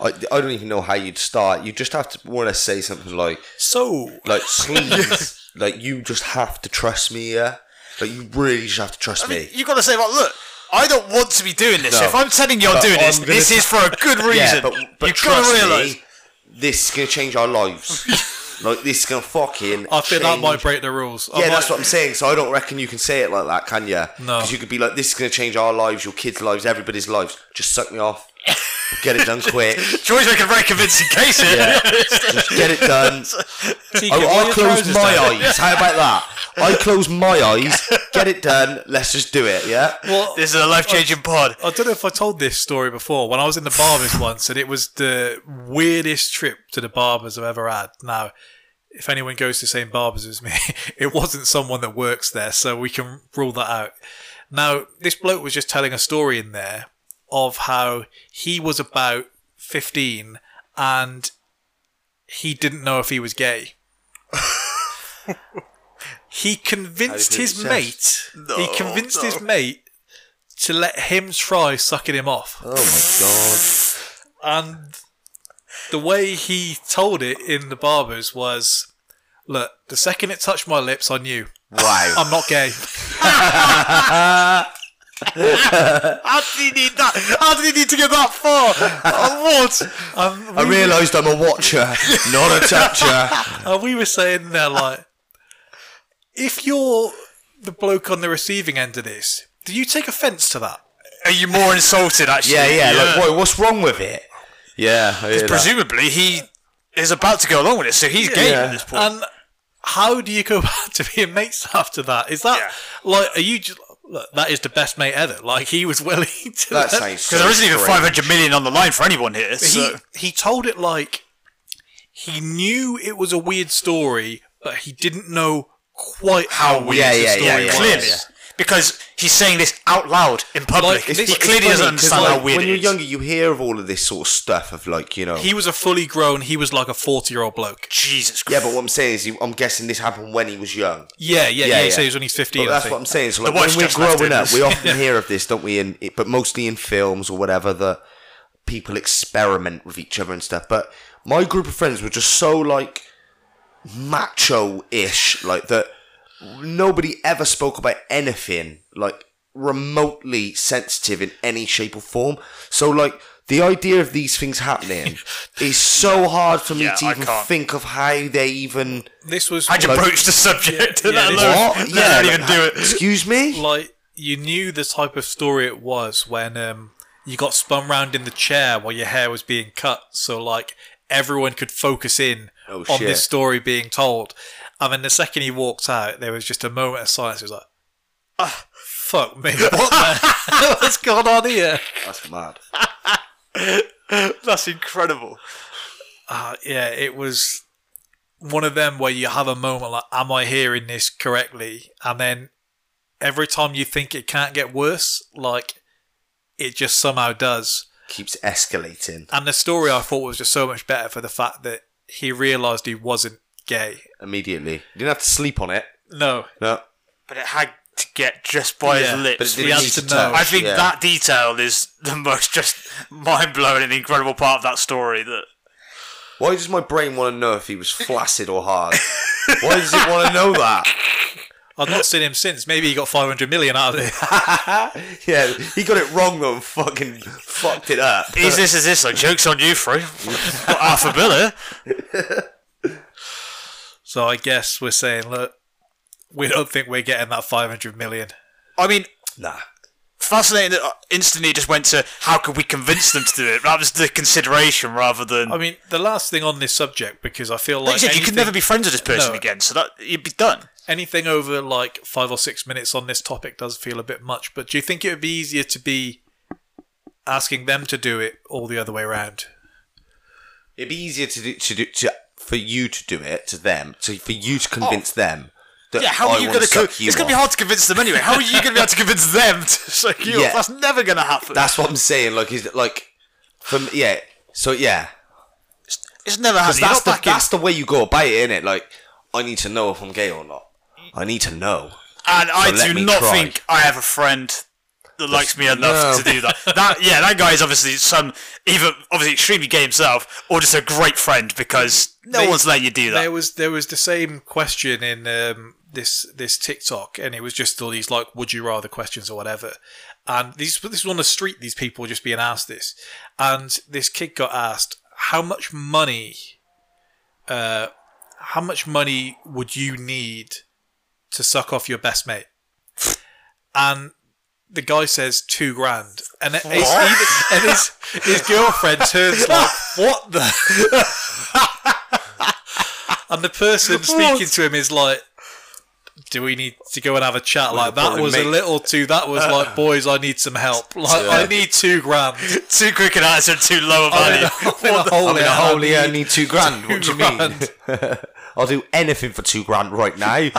I, I don't even know how you'd start. You just have to want to say something like, so, like, please, like, you just have to trust me, yeah? Like, you really just have to trust I mean, me. You've got to say, well, look, I don't want to be doing this. No, if I'm telling you I'm doing I'm this, this t- is for a good reason. Yeah, but, but you've got to realise this is going to change our lives. Like, this is going to fucking I think change. That might break the rules. I yeah, might... that's what I'm saying. So I don't reckon you can say it like that, can you? No. Because you could be like, this is going to change our lives, your kids' lives, everybody's lives. Just suck me off. Get it done quick. Joy's making a very convincing case here. Yeah. Just get it done. Tika, I, I close my down. eyes. How about that? I close my eyes. Get it done. Let's just do it. Yeah. Well, this is a life-changing I, pod. I don't know if I told this story before. When I was in the barbers once, and it was the weirdest trip to the barbers I've ever had. Now, if anyone goes to the same barbers as me, it wasn't someone that works there, so we can rule that out. Now, this bloke was just telling a story in there of how he was about fifteen and he didn't know if he was gay. He convinced his mate no, he convinced no. his mate to let him try sucking him off. Oh my god. And the way he told it in the barbers was, look, the second it touched my lips I knew. Wow. I'm not gay. How did he need that? How did he need to get that far? Oh, what? Um, we I realised I'm a watcher, not a toucher. And we were saying there, like, if you're the bloke on the receiving end of this, do you take offence to that? Are you more insulted, actually? Yeah, yeah. yeah. Like, what, what's wrong with it? Yeah. Because presumably he is about to go along with it, so he's yeah, gay yeah. at this point. And how do you go back to being mates after that? Is that, yeah. like, are you just... Look, that is the best mate ever. Like, he was willing to... That's because so there isn't even five hundred million on the line for anyone here. So. He, he told it like he knew it was a weird story, but he didn't know quite how, how weird yeah, the yeah, story yeah, yeah, was. Clearly. Yeah. Because he's saying this out loud in public. Like, he clearly funny, doesn't understand like, how weird it is. When you're younger, you hear of all of this sort of stuff of, like, you know... He was a fully grown, he was like a forty-year-old bloke. Jesus Christ. Yeah, but what I'm saying is, I'm guessing this happened when he was young. Yeah, yeah, yeah. yeah. So he was only fifteen, but that's what I'm saying. So, like, when we're growing up, we often yeah. hear of this, don't we? In, but mostly in films or whatever, that people experiment with each other and stuff. But my group of friends were just so, like, macho-ish, like, that... Nobody ever spoke about anything, like, remotely sensitive in any shape or form. So, like, the idea of these things happening is so hard for me yeah, to I even can't. think of how they even... This was... How'd you like, approach the subject? Yeah, yeah, what? What? Yeah, yeah, like, even do it. Excuse me? Like, you knew the type of story it was when um, you got spun round in the chair while your hair was being cut. So, like, everyone could focus in oh, on shit. this story being told. And then the second he walked out, there was just a moment of silence. It was like, oh, fuck me. What What's going on here? That's mad. That's incredible. Uh, yeah, it was one of them where you have a moment like, am I hearing this correctly? And then every time you think it can't get worse, like, it just somehow does. Keeps escalating. And the story I thought was just so much better for the fact that he realised he wasn't gay immediately. You didn't have to sleep on it. No, no. But it had to get just by yeah, his lips. But it didn't need to know. I think yeah. that detail is the most just mind blowing and incredible part of that story. That why does my brain want to know if he was flaccid or hard? Why does it want to know that? I've not seen him since. Maybe he got five hundred million out of it. Yeah, he got it wrong though and fucking fucked it up. Is this is this like jokes on you, Free? Half a billion. So I guess we're saying, look, we don't think we're getting that five hundred million. I mean, nah. Fascinating that instantly it just went to how could we convince them to do it? That was the consideration rather than... I mean, the last thing on this subject, because I feel like... Like you said, anything, you could never be friends with this person no, again, so that you'd be done. Anything over like five or six minutes on this topic does feel a bit much, but do you think it would be easier to be asking them to do it all the other way around? It'd be easier to do... To do to- for you to do it to them, to for you to convince oh. them that yeah, how are I you want to co- suck you It's going to be hard to convince them anyway. How are you going to be able to convince them to suck you yeah. off? That's never going to happen. That's what I'm saying. Like, is like, from yeah. So yeah, it's, it's never happened. That's the, that's the way you go about it, innit? Like, I need to know if I'm gay or not. I need to know. And so I do not try. think I have a friend that likes me enough no. to do that. That yeah, that guy is obviously some either obviously extremely gay himself or just a great friend because no they, one's letting you do that. There was there was the same question in um, this this TikTok, and it was just all these like would you rather questions or whatever, And these, this was on the street, these people were just being asked this. And this kid got asked, how much money, uh, how much money would you need to suck off your best mate? And the guy says two grand. And, it, his, and his, his girlfriend turns like, what the... And the person speaking to him is like, do we need to go and have a chat? Like, that was a little too, that was like, boys, I need some help. Like, I need two grand. Too quick an answer, too low a value. I'm in a hole here, I need two grand. What do you mean? I'll do anything for two grand right now.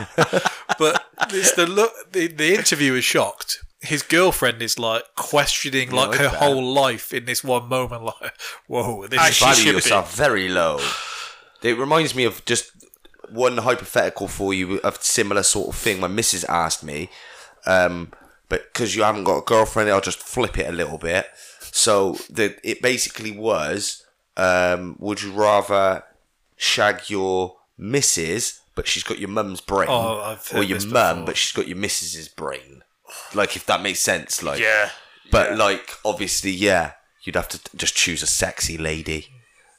But it's the look, the, the interviewer is shocked. His girlfriend is like questioning like no, her bad. whole life in this one moment. Like, whoa, this is value yourself very low. It reminds me of just one hypothetical for you of similar sort of thing. My missus asked me, um, but because you haven't got a girlfriend, I'll just flip it a little bit. So the, it basically was, um, would you rather shag your missus, but she's got your mum's brain, oh, I've heard or your mum, but she's got your missus's brain? Like, if that makes sense. Like, yeah. But yeah. like, obviously, yeah, you'd have to just choose a sexy lady.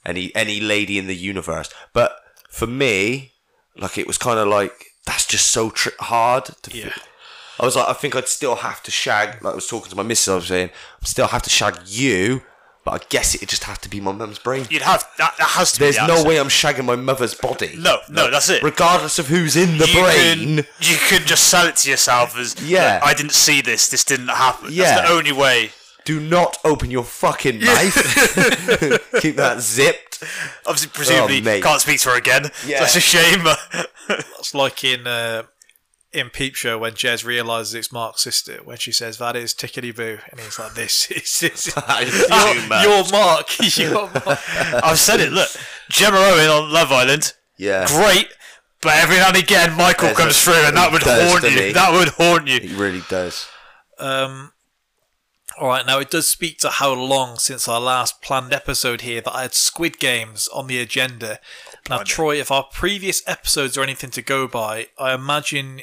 Any any lady in the universe. But for me, like, it was kind of like, that's just so tri- hard. To yeah. f- I was like, I think I'd still have to shag, like I was talking to my missus, I was saying, I'd still have to shag you, but I guess it'd just have to be my mum's brain. You'd have, that, that has to There's be There's no answer. way I'm shagging my mother's body. No, like, no, that's it. Regardless of who's in the you brain. Can, you could just sell it to yourself as, yeah. Like, I didn't see this, this didn't happen. Yeah. That's the only way. Do not open your fucking mouth. Keep that zipped. Obviously, presumably, oh, can't speak to her again. Yeah. That's a shame. It's like in uh, in Peep Show when Jez realises it's Mark's sister, when she says, that is tickety-boo. And he's like, this is... This is you're, you're Mark. You're Mark. I've said it. Look, Gemma Owen on Love Island. Yeah. Great. But every now and again, Michael There's comes a, through and that would does, haunt you. He? That would haunt you. It really does. Um... Alright, now it does speak to how long since our last planned episode here that I had Squid Games on the agenda. Now, Troy, if our previous episodes are anything to go by, I imagine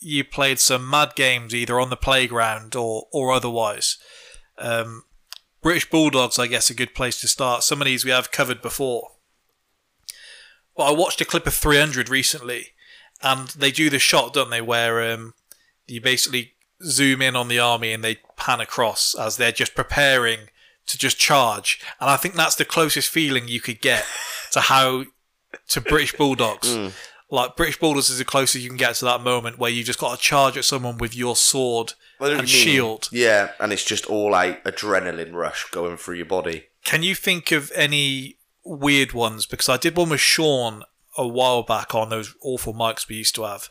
you played some mad games either on the playground or, or otherwise. Um, British Bulldogs, I guess, a good place to start. Some of these we have covered before. But I watched a clip of three hundred recently, and they do the shot, don't they, where um, you basically... zoom in on the army and they pan across as they're just preparing to just charge. And I think that's the closest feeling you could get to how to British Bulldogs. Mm. Like, British Bulldogs is the closest you can get to that moment where you just got to charge at someone with your sword and you shield. Yeah, and it's just all like adrenaline rush going through your body. Can you think of any weird ones? Because I did one with Sean a while back on those awful mics we used to have.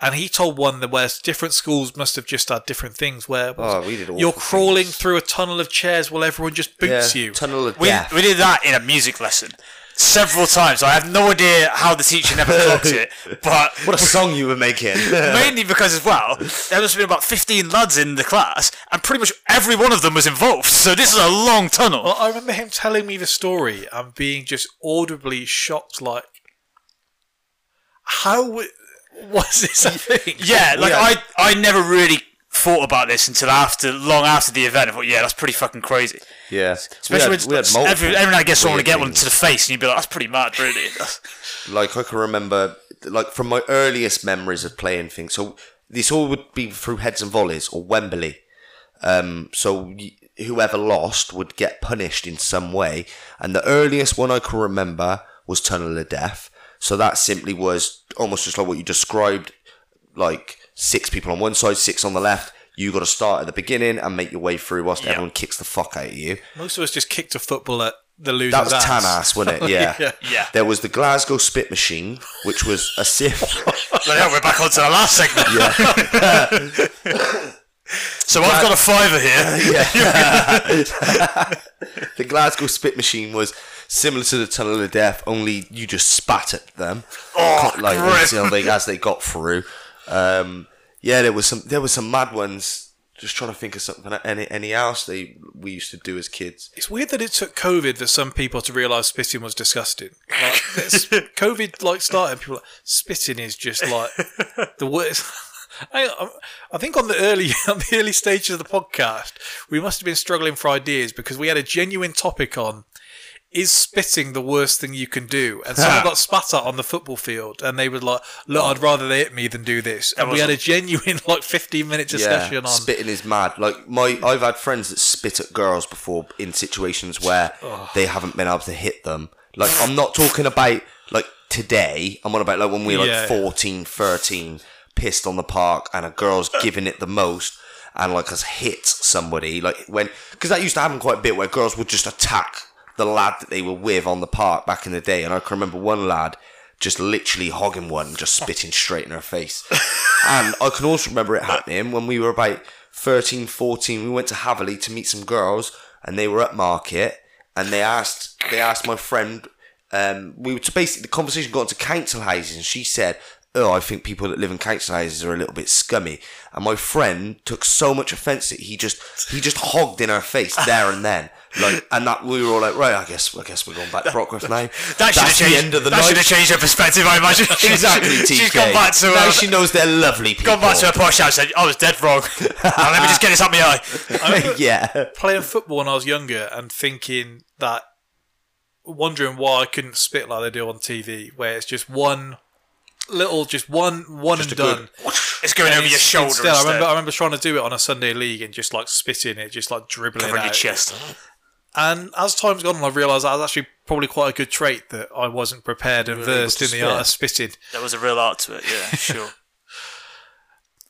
And he told one that where different schools must have just had different things where oh, we did you're crawling things. through a tunnel of chairs while everyone just boots yeah, you. Tunnel of we, death. We did that in a music lesson several times. I have no idea how the teacher never clocked it. But what a song you were making. Mainly because, as well, there must have been about fifteen lads in the class and pretty much every one of them was involved. So this is a long tunnel. Well, I remember him telling me the story and being just audibly shocked, like, how... W- was this a thing? Yeah, like, yeah. I, I never really thought about this until after, long after the event. I thought, yeah, that's pretty fucking crazy. Yeah. Especially we had, when we every, every now and again someone would get one to the face, and you'd be like, that's pretty mad, really. Like, I can remember, like, from my earliest memories of playing things, so this all would be through heads and volleys, or Wembley. Um, so whoever lost would get punished in some way, and the earliest one I can remember was Tunnel of Death. So that simply was almost just like what you described, like six people on one side, six on the left. You got to start at the beginning and make your way through whilst yeah. everyone kicks the fuck out of you. Most of us just kicked a football at the loser's ass. That was tan ass, wasn't it? Yeah. yeah. yeah. There was the Glasgow Spit Machine, which was a sieve. Well, we're back onto the last segment. Yeah. So Glad- I've got a fiver here. Yeah. The Glasgow Spit Machine was... similar to the Tunnel of Death, only you just spat at them, oh, like they, as they got through. Um, yeah, there was some, there were some mad ones. Just trying to think of something any any else they we used to do as kids. It's weird that it took COVID for some people to realise spitting was disgusting. Like, COVID like started, people were like, spitting is just like the worst. I I think on the early on the early stages of the podcast, we must have been struggling for ideas because we had a genuine topic on, is spitting the worst thing you can do? And someone got spat at on the football field, and they were like, look, I'd rather they hit me than do this. And we had a genuine like fifteen minute discussion yeah, on... Spitting is mad. Like my, I've had friends that spit at girls before in situations where oh. they haven't been able to hit them. Like, I'm not talking about like today. I'm on about like when we were like yeah. fourteen, thirteen... pissed on the park and a girl's giving it the most and like has hit somebody, like when, because that used to happen quite a bit where girls would just attack the lad that they were with on the park back in the day, and I can remember one lad just literally hogging one, just spitting straight in her face. And I can also remember it happening when we were about thirteen, fourteen, we went to Haverley to meet some girls and they were at market and they asked they asked my friend, um, we were to basically, the conversation got into council houses and she said, oh, I think people that live in council houses are a little bit scummy. And my friend took so much offence that he just he just hogged in her face there and then. Like, and that we were all like, right, I guess I guess we're going back to Brockworth now. That, that should have changed, the the changed her perspective, I imagine. Exactly, T K. She's gone back to... Now uh, she knows they're lovely people. Gone back to her posh house and said, I was dead wrong. Now, let me just get this out my eye. I remember yeah. playing football when I was younger and thinking that... Wondering why I couldn't spit like they do on T V, where it's just one... Little, just one, one just and done. Good, it's going and over it's, your shoulder. Instead, instead. I remember, I remember trying to do it on a Sunday league and just like spitting it, just like dribbling it out. Your chest. And as time's gone on, I've realised that was actually probably quite a good trait that I wasn't prepared and versed in the art of spitting. There was a real art to it, yeah, sure.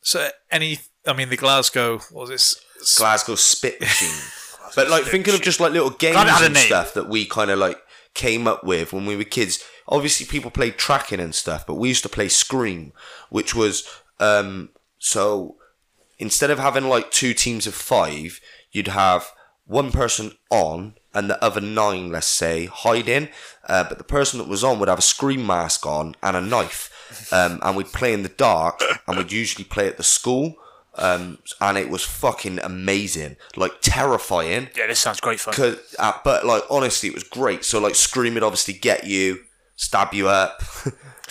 So any, I mean, the Glasgow, what was this? Glasgow spit machine. Glasgow but like spit thinking machine. Of just like little games and stuff that we kind of like came up with when we were kids. Obviously, people played tracking and stuff, but we used to play Scream, which was, um, so instead of having like two teams of five, you'd have one person on and the other nine, let's say, hiding. Uh, but the person that was on would have a Scream mask on and a knife. Um, and we'd play in the dark and we'd usually play at the school. Um, and it was fucking amazing, like terrifying. Yeah, this sounds great fun. Uh, but like, honestly, it was great. So like Scream would obviously get you. Stab you up,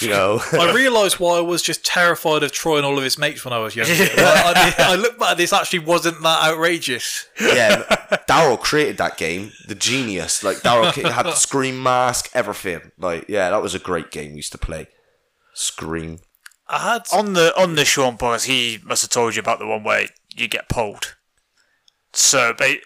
you know. I realised why I was just terrified of Troy and all of his mates when I was younger. I, I, I look back at this, actually wasn't that outrageous. Yeah, Daryl created that game, the genius. Like, Daryl had the Scream mask, everything. Like, yeah, that was a great game we used to play. Scream. I had on the on the Sean podcast, he must have told you about the one where you get polled. So, but.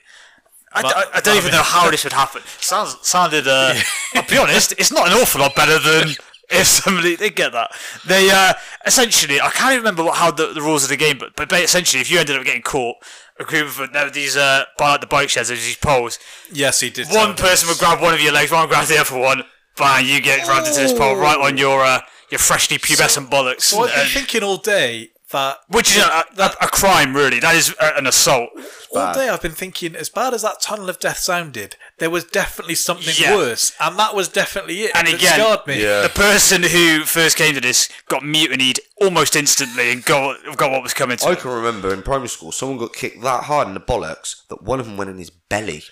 I, I, I don't even know how this would happen. Sounds sounded. Uh, I'll be honest, it's not an awful lot better than if somebody did get that. They uh, essentially, I can't even remember what, how the, the rules of the game, but but essentially, if you ended up getting caught, a group of there were these uh, by like the bike sheds, there's these poles. Yes, he did. One person would grab one of your legs, one would grab the other one. Bang! You get grabbed into this pole right on your uh, your freshly pubescent bollocks. So I've been thinking all day. That, Which is that, a, a, a crime, really. That is a, an assault. All day I've been thinking, as bad as that Tunnel of Death sounded, there was definitely something yeah. worse, and that was definitely it. And it again, scarred me. Yeah. The person who first came to this got mutinied almost instantly and got, got what was coming to I them. Can remember in primary school, someone got kicked that hard in the bollocks that one of them went in his belly.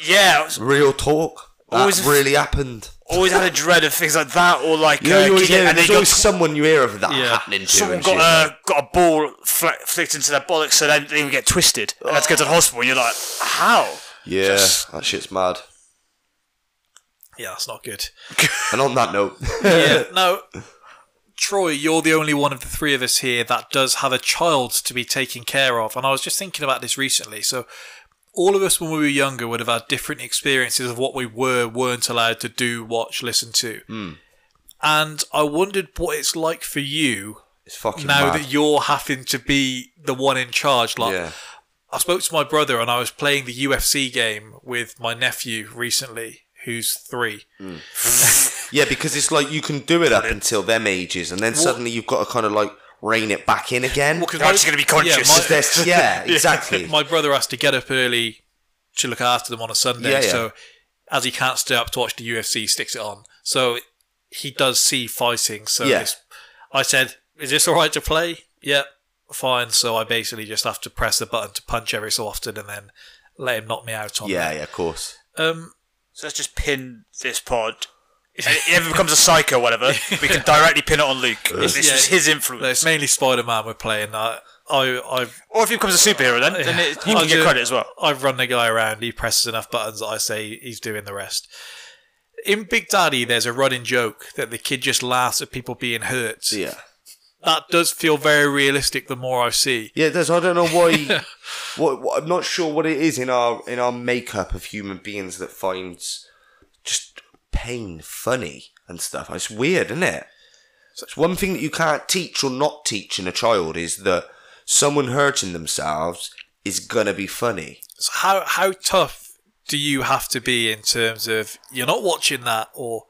Yeah. It was, real talk. That really f- happened. Always had a dread of things like that, or like you know, uh, you always, yeah, and there's always t- someone you hear of that yeah. happening to. Someone got a uh, got a ball fl- flicked into their bollocks, so then they would get twisted, and oh. had to go to the hospital. And you're like, how? Yeah, Just... that shit's mad. Yeah, that's not good. And on that note, yeah, no, Troy, you're the only one of the three of us here that does have a child to be taken care of, and I was just thinking about this recently, so. All of us when we were younger would have had different experiences of what we were, weren't allowed to do, watch, listen to. Mm. And I wondered what it's like for you it's fucking now mad. That you're having to be the one in charge. Like, yeah. I spoke to my brother and I was playing the U F C game with my nephew recently, who's three. Mm. Yeah, because it's like you can do it up until them ages and then what? Suddenly you've got to kind of like... rein it back in again. Well, I'm just going to be conscious. Yeah, my, yeah exactly. My brother has to get up early to look after them on a Sunday, yeah, yeah. so as he can't stay up to watch the U F C, he sticks it on. So he does see fighting. So yeah. I said, is this all right to play? Yeah, fine. So I basically just have to press the button to punch every so often and then let him knock me out on it. Yeah, that. yeah, of course. Um, so let's just pin this pod and it ever becomes a psycho or whatever, we can directly pin it on Luke. This yeah, was his influence. No, it's mainly Spider-Man we're playing. I, I, I, or if he becomes a superhero, then, yeah. then it, you can I'll get do, credit as well. I run the guy around. He presses enough buttons that I say he's doing the rest. In Big Daddy, there's a running joke that the kid just laughs at people being hurt. Yeah. That does feel very realistic the more I see. Yeah, it does. I don't know why... what, what, I'm not sure what it is in our in our makeup of human beings that finds just pain funny and stuff. It's weird, isn't it? It's one thing that you can't teach or not teach in a child is that someone hurting themselves is going to be funny. So how, how tough do you have to be in terms of you're not watching that or...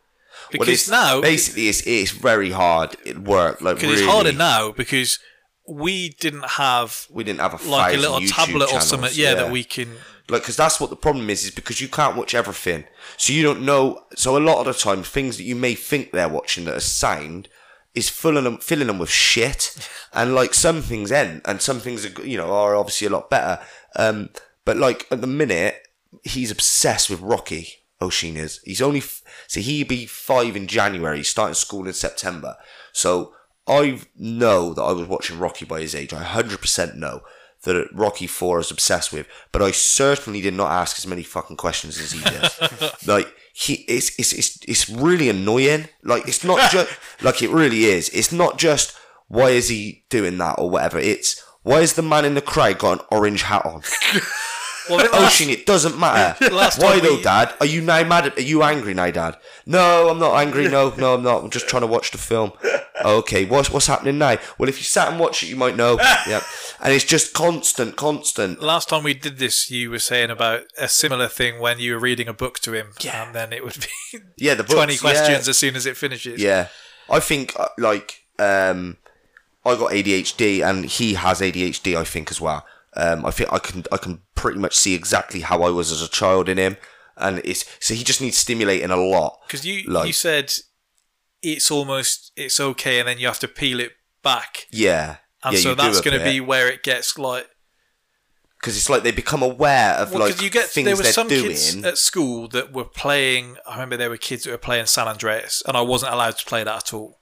Because well, it's, now basically it's it's very hard at work. Like because really, it's harder now because we didn't have we didn't have a like a little YouTube tablet channels, or something. Yeah, yeah, that we can like because that's what the problem is is because you can't watch everything, so you don't know. So a lot of the time, things that you may think they're watching that are sound is filling them filling them with shit, and like some things end and some things are you know are obviously a lot better. Um, but like at the minute, he's obsessed with Rocky. Oshin is. He's only f so he'd be five in January. He's starting school in September. So I know that I was watching Rocky by his age. I one hundred percent know that Rocky four I was obsessed with, but I certainly did not ask as many fucking questions as he did. Like he, it's it's it's it's really annoying. Like it's not just like it really is. It's not just why is he doing that or whatever. It's why is the man in the crowd got an orange hat on. Well, Oshin, it doesn't matter. Why though, we... Dad? Are you now mad? At, are you angry now, Dad? No, I'm not angry. No, no, I'm not. I'm just trying to watch the film. Okay, what's what's happening now? Well, if you sat and watched it, you might know. Yeah, and it's just constant, constant. Last time we did this, you were saying about a similar thing when you were reading a book to him, yeah. and then it would be yeah, the books, twenty questions yeah. as soon as it finishes. Yeah, I think like um, I got A D H D, and he has A D H D, I think as well. Um, I think I can I can pretty much see exactly how I was as a child in him, and it's so he just needs stimulating a lot. Because you like, you said it's almost it's okay, and then you have to peel it back. Yeah, and yeah, so that's going to be where it gets like because it's like they become aware of well, like you get, things there were they're some doing. Kids at school that were playing. I remember there were kids that were playing San Andreas, and I wasn't allowed to play that at all.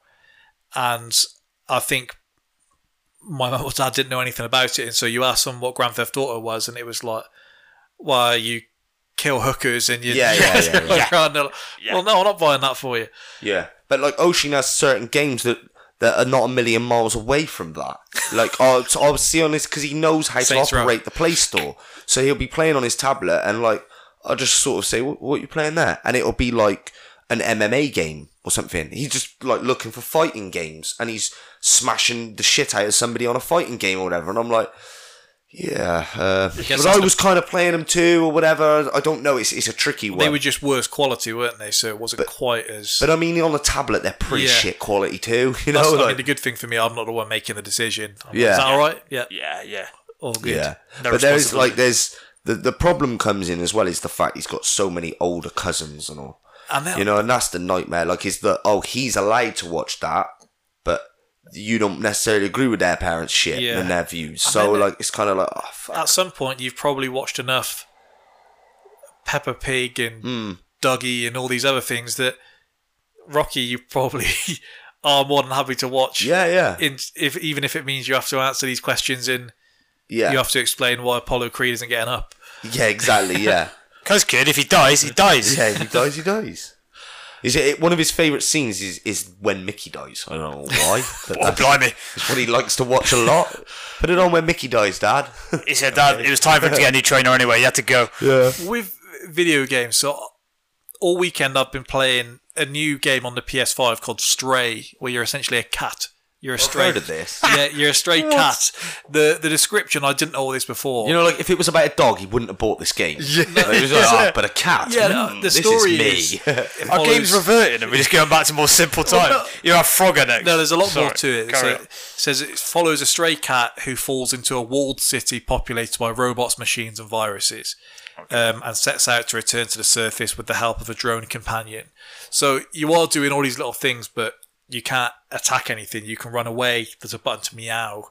And I think. My mum or dad didn't know anything about it, and so you asked them what Grand Theft Auto was, and it was like, "Why you kill hookers and you?" Yeah, yeah, yeah, yeah, yeah. Like, well, no, I'm not buying that for you. Yeah, but like Oshin has certain games that that are not a million miles away from that. Like I, I was seeing on this because he knows how Saints to operate Row. The Play Store, so he'll be playing on his tablet, and like I just sort of say, "What, what are you playing there?" And it'll be like an M M A game or something. He's just like looking for fighting games, and he's. Smashing the shit out of somebody on a fighting game or whatever, and I'm like, yeah, uh, but I was kind of playing them too or whatever. I don't know. It's it's a tricky one. They were just worse quality, weren't they? So it wasn't but, quite as. But I mean, on the tablet, they're pretty yeah. shit quality too. You know, that's like, I mean, the good thing for me, I'm not the one making the decision. I'm yeah, like, is that all right? Yeah, yeah, yeah. All good. Yeah, no but there's like there's the the problem comes in as well is the fact he's got so many older cousins and all. And you know, and that's the nightmare. Like, is that oh, he's allowed to watch that, but. You don't necessarily agree with their parents' shit yeah. and their views. And so, like, it's kind of like, oh, fuck. At some point, you've probably watched enough Peppa Pig and mm. Dougie and all these other things that Rocky, you probably are more than happy to watch. Yeah, yeah. In, if, even if it means you have to answer these questions and yeah. you have to explain why Apollo Creed isn't getting up. Yeah, exactly, yeah. Because, kid, if he dies, he dies. Yeah, if he dies, he dies. Is it one of his favourite scenes? Is is when Mickey dies. I don't know why. But oh, blimey! It's what he likes to watch a lot. Put it on when Mickey dies, Dad. He said, "Dad, it was time for him to get a new trainer anyway. He had to go." Yeah. With video games, so all weekend I've been playing a new game on the P S five called Stray, where you're essentially a cat. You're a stray. I've heard of this. Yeah, you're a stray cat. The the description, I didn't know all this before. You know, like if it was about a dog, he wouldn't have bought this game. Yeah. No, it was like, oh, but a cat. Yeah, mm, the story this is, is me. Our follows... game's reverting, and we're just going back to more simple times. Well, no, you're a Frogger next. No, there's a lot Sorry. more to it. So it says it follows a stray cat who falls into a walled city populated by robots, machines, and viruses, okay. um, and sets out to return to the surface with the help of a drone companion. So you are doing all these little things, but. You can't attack anything. You can run away. There's a button to meow.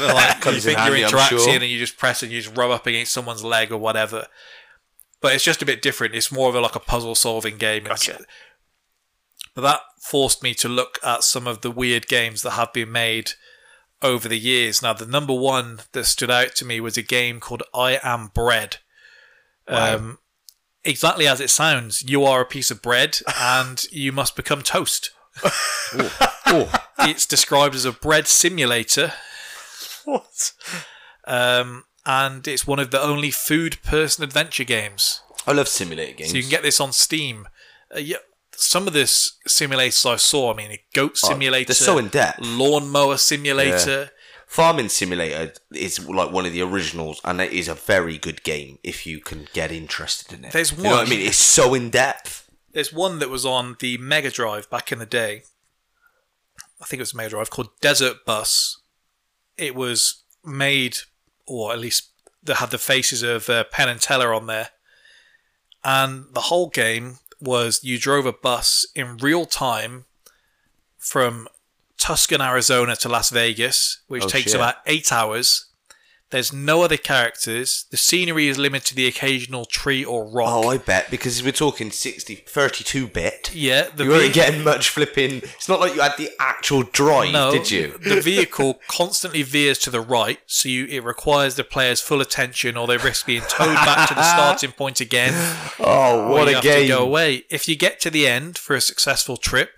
Like, you think handy, you're interacting sure. and you just press and you just rub up against someone's leg or whatever. But it's just a bit different. It's more of a, like a puzzle solving game. Gotcha. But that forced me to look at some of the weird games that have been made over the years. Now, the number one that stood out to me was a game called I Am Bread. Wow. Um, exactly as it sounds, you are a piece of bread and you must become toast. Ooh. Ooh. It's described as a bread simulator. What? Um, and it's one of the only food person adventure games. I love simulator games. So you can get this on Steam. Uh, yeah, some of the simulators I saw, I mean, a goat simulator. Oh, they're so in depth. Lawnmower simulator. Yeah. Farming Simulator is like one of the originals, and it is a very good game if you can get interested in it. There's one, you know what I mean? It's so in depth. There's one that was on the Mega Drive back in the day. I think it was Mega Drive, called Desert Bus. It was made, or at least they had the faces of uh, Penn and Teller on there. And the whole game was you drove a bus in real time from Tuscan, Arizona to Las Vegas, which oh, takes shit. about eight hours. There's no other characters. The scenery is limited to the occasional tree or rock. Oh, I bet, because we're talking sixty, thirty-two bit. Yeah. The you weren't vehicle- getting much flipping. It's not like you had the actual drive, no, did you? The vehicle constantly veers to the right, so you, it requires the player's full attention or they risk being towed back to the starting point again. Oh, what a game. You have to go away. If you get to the end for a successful trip,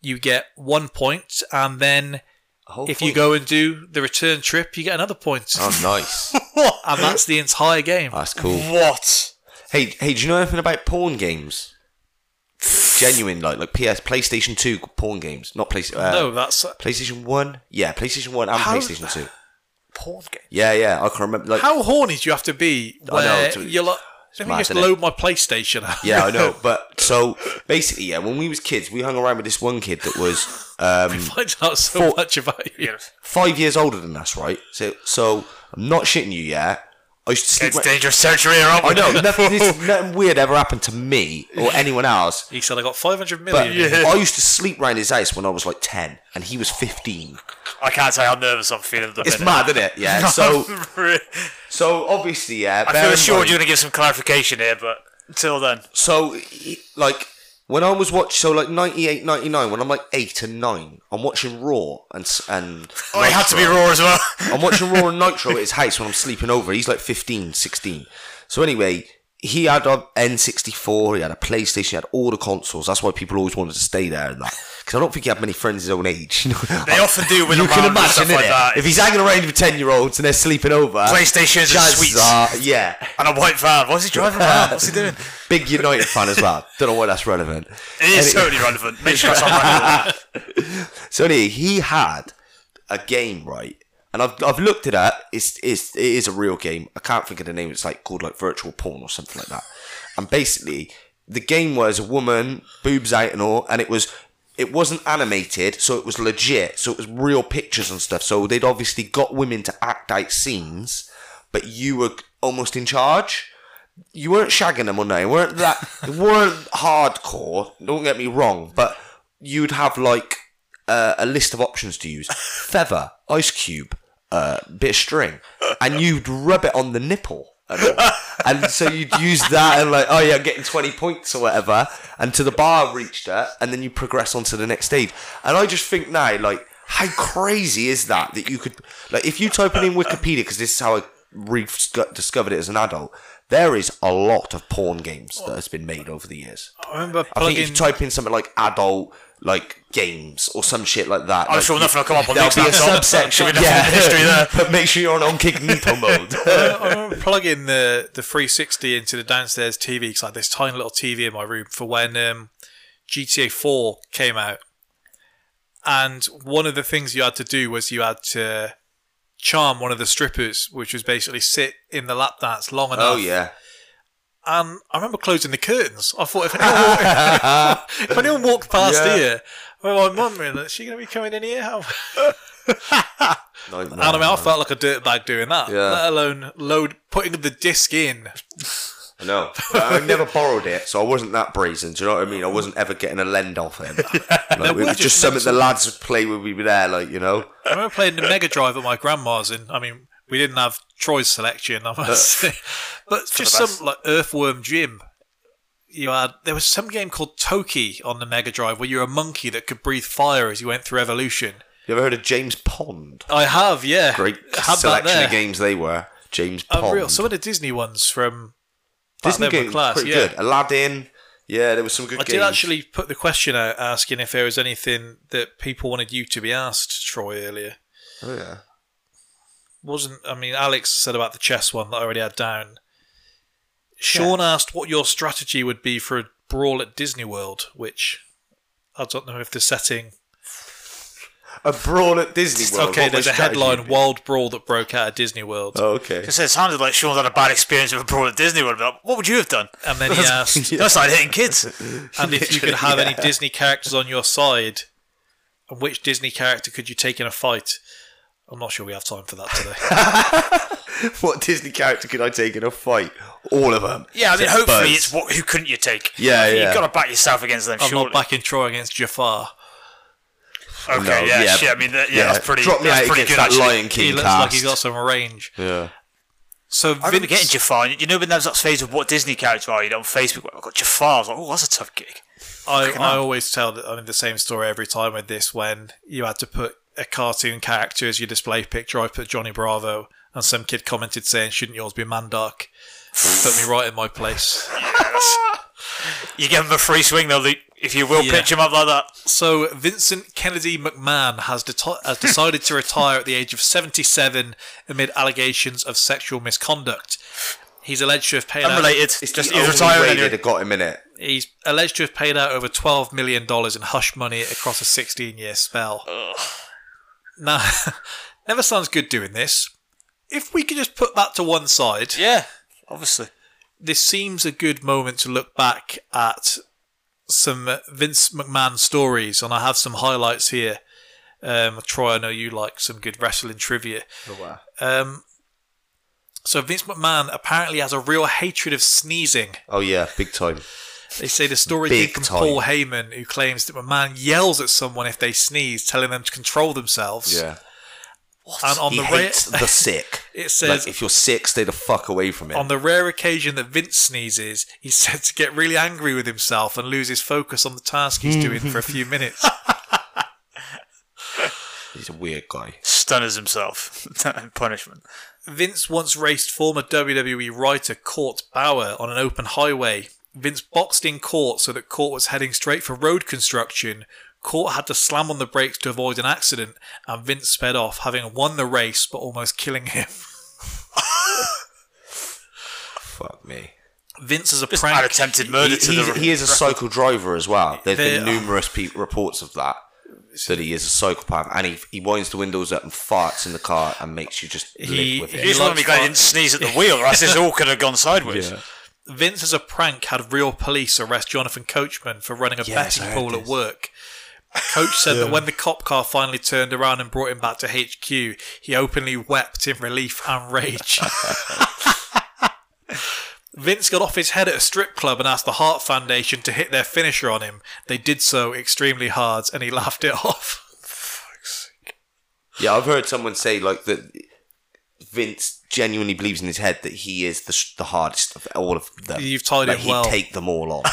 you get one point, and then if point. you go and do the return trip, you get another point. Oh, nice. And that's the entire game. That's cool. What? Hey, hey, do you know anything about porn games? Genuine, like, like P S, PlayStation two porn games. Not PlayStation... Uh, no, that's... Uh, PlayStation one? Yeah, PlayStation one and PlayStation two. Porn games? Yeah, yeah, I can't remember. Like, how horny do you have to be where know, a, you're like... Let me just load my PlayStation out. Yeah, I know. But so basically, yeah, when we was kids, we hung around with this one kid that was um we find out so four, much about you. Five years older than us, right? So so I'm not shitting you, yeah. I used to sleep it's dangerous surgery or I know, nothing, this, nothing weird ever happened to me or anyone else. He said I got five hundred million. But yeah. I used to sleep round his house when I was like ten and he was fifteen. I can't say how nervous I'm feeling at the minute. It's mad, isn't it? Yeah. So, so obviously, yeah. I feel sure you're going to give some clarification here, but until then. So, like, when I was watching, so like ninety-eight, ninety-nine, when I'm like eight and nine, I'm watching Raw and and. Oh, it had to be Raw as well. I'm watching Raw and Nitro at his house when I'm sleeping over. He's like fifteen, sixteen. So anyway, he had an N sixty-four, he had a PlayStation, he had all the consoles. That's why people always wanted to stay there and that. Because I don't think he had many friends his own age. You know? They I, often do when you can imagine stuff like it? That. If he's hanging around with ten-year-olds and they're sleeping over... PlayStations and sweets. Are, yeah. And a white van. What's he driving around? What's he doing? Big United fan as well. Don't know why that's relevant. It is anyway. Totally relevant. Make sure that's not relevant. So anyway, he had a game, right? And I've I've looked it up. It's it's it is a real game. I can't think of the name. It's like called like virtual porn or something like that. And basically, the game was a woman, boobs out and all, and it was it wasn't animated, so it was legit. So it was real pictures and stuff. So they'd obviously got women to act out scenes, but you were almost in charge. You weren't shagging them or no, you weren't that you weren't hardcore. Don't get me wrong, but you'd have like Uh, a list of options to use: feather, ice cube, uh, bit of string, and you'd rub it on the nipple, and so you'd use that and like, oh yeah, I'm getting twenty points or whatever, and to the bar reached it, and then you progress on to the next stage. And I just think now, like, how crazy is that that you could, like, if you type it in Wikipedia, because this is how I rediscovered it as an adult. There is a lot of porn games that has been made over the years. I remember. I think if you type in something like adult, like games or some shit like that, I'm like, sure nothing will come up on the There'll be a subsection. There'll be nothing yeah. in history there. But make sure you're on incognito mode. I remember plugging the the three sixty into the downstairs T V because I had this tiny little T V in my room for when um, G T A four came out, and one of the things you had to do was you had to charm one of the strippers, which was basically sit in the lap dance long enough. Oh yeah. And I remember closing the curtains. I thought if anyone, if anyone walked past yeah. here, well, my mum really, is she going to be coming in here? no, no, and I mean, no. I felt like a dirtbag doing that. Yeah. Let alone load putting the disc in. I know. I never borrowed it, so I wasn't that brazen. Do you know what I mean? I wasn't ever getting a lend off him. Like, no, it was just something the lads would play when we were there, like, you know. I remember playing the Mega Drive at my grandma's, and I mean, we didn't have Troy's selection, I must say. But just some, like, Earthworm Jim. you had, there was some game called Toki on the Mega Drive where you were a monkey that could breathe fire as you went through evolution. You ever heard of James Pond? I have, yeah. Great selection of games they were. James Pond. Unreal. Some of the Disney ones from Disney games were pretty yeah. good. Aladdin. Yeah, there was some good I games. I did actually put the question out asking if there was anything that people wanted you to be asked, Troy, earlier. Oh, yeah. Wasn't, I mean, Alex said about the chess one that I already had down. Sean yeah. asked what your strategy would be for a brawl at Disney World, which I don't know if the setting... A brawl at Disney World. Okay, what there's a headline, wild brawl that broke out at Disney World. Oh, okay. It sounded like Sean had a bad experience with a brawl at Disney World. Like, what would you have done? And then he asked... yeah. That's like hitting kids. And if you could have yeah. any Disney characters on your side, and which Disney character could you take in a fight? I'm not sure we have time for that today. What Disney character could I take in a fight? All of them. Yeah, I mean, hopefully Buzz. It's what. Who couldn't you take? Yeah, yeah. You've got to back yourself against them, I'm surely. not backing Troy against Jafar. Okay, no, yeah, yeah, shit. I mean, that, yeah, yeah, that's pretty. Drop me that's out pretty good. That Lion King he looks cast. Like he's got some range. Yeah. So Vince... I remember getting Jafar. You know when there's that phase of what Disney character are you on Facebook? I've got Jafar. I was like, oh, that's a tough gig. I, I always tell the, I mean, the same story every time with this. When you had to put a cartoon character as your display picture, I put Johnny Bravo, and some kid commented saying, "Shouldn't yours be Mandark?" Put me right in my place. Yes. You give him a free swing, they'll. If you will, yeah. pitch him up like that. So, Vincent Kennedy McMahon has, deti- has decided to retire at the age of seventy-seven amid allegations of sexual misconduct. He's alleged to have paid Unrelated. out... It's just he's retired. He got him in it. He's alleged to have paid out over twelve million dollars in hush money across a sixteen-year spell. Ugh. Now, never sounds good doing this. If we could just put that to one side... Yeah, obviously. This seems a good moment to look back at... some Vince McMahon stories, and I have some highlights here. Um, Troy, I know you like some good wrestling trivia. Oh, wow. Um, so Vince McMahon apparently has a real hatred of sneezing. Oh, yeah, big time. They say the story came from Paul Heyman, who claims that McMahon yells at someone if they sneeze, telling them to control themselves. Yeah. What? And on he the hates rare- the sick. It says, like, if you're sick, stay the fuck away from it. On the rare occasion that Vince sneezes, he's said to get really angry with himself and lose his focus on the task he's doing for a few minutes. He's a weird guy. Stunners himself. Punishment. Vince once raced former W W E writer Court Bauer on an open highway. Vince boxed in Court so that Court was heading straight for road construction. Court had to slam on the brakes to avoid an accident, and Vince sped off, having won the race but almost killing him. Fuck me. Vince is a Just prank. attempted murder he, to the He is a psycho driver as well. There's they, been numerous pe- reports of that. That he is a psychopath, and he he winds the windows up and farts in the car and makes you just live he, with it. He just wanted me going and sneeze at the wheel, or else this all could have gone sideways. Yeah. Vince as a prank had real police arrest Jonathan Coachman for running a yes, betting pool at work. Coach said yeah. that when the cop car finally turned around and brought him back to H Q, he openly wept in relief and rage. Vince got off his head at a strip club and asked the Hart Foundation to hit their finisher on him. They did so extremely hard, and he laughed it off. Yeah, I've heard someone say like that Vince genuinely believes in his head that he is the, the hardest of all of them. You've tied like, it well. He'd take them all on.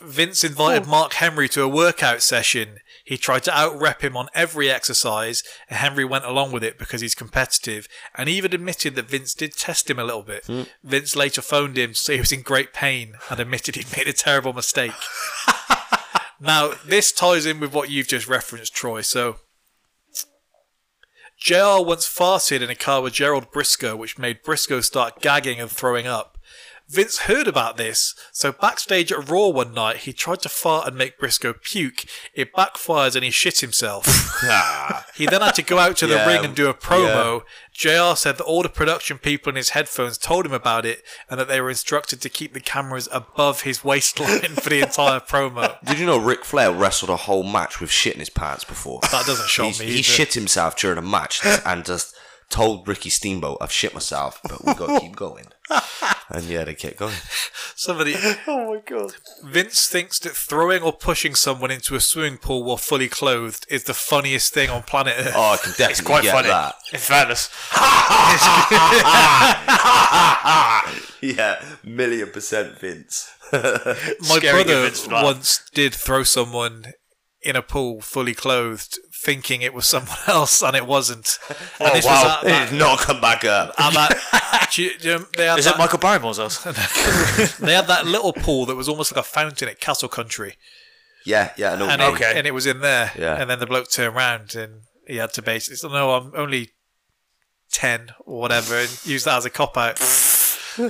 Vince invited oh. Mark Henry to a workout session. He tried to out-rep him on every exercise, and Henry went along with it because he's competitive, and even admitted that Vince did test him a little bit. Mm. Vince later phoned him to say he was in great pain and admitted he'd made a terrible mistake. Now, this ties in with what you've just referenced, Troy. So, J R once farted in a car with Gerald Briscoe, which made Briscoe start gagging and throwing up. Vince heard about this, so backstage at Raw one night, he tried to fart and make Briscoe puke. It backfired and he shit himself. He then had to go out to the yeah, ring and do a promo. Yeah. J R said that all the production people in his headphones told him about it, and that they were instructed to keep the cameras above his waistline for the entire promo. Did you know Ric Flair wrestled a whole match with shit in his pants before? That doesn't shock me. He shit himself during a match and just... told Ricky Steamboat, I've shit myself, but we've got to keep going. And yeah, they kept going. Somebody. Oh my God. Vince thinks that throwing or pushing someone into a swimming pool while fully clothed is the funniest thing on planet Earth. Oh, I can definitely it's quite get funny. That. In fairness. Yeah, million percent Vince. My Scary brother Vince once did throw someone in a pool fully clothed, thinking it was someone else, and it wasn't. Oh, and this wow. Was at, at, it did not come back up. At, at, you, you know, they had Is that, it Michael Barrymore's house? They had that little pool that was almost like a fountain at Castle Country. Yeah, yeah. No, and, no. It, okay. and it was in there. Yeah. And then the bloke turned around and he had to basically, no, I'm only ten or whatever, and use that as a cop-out.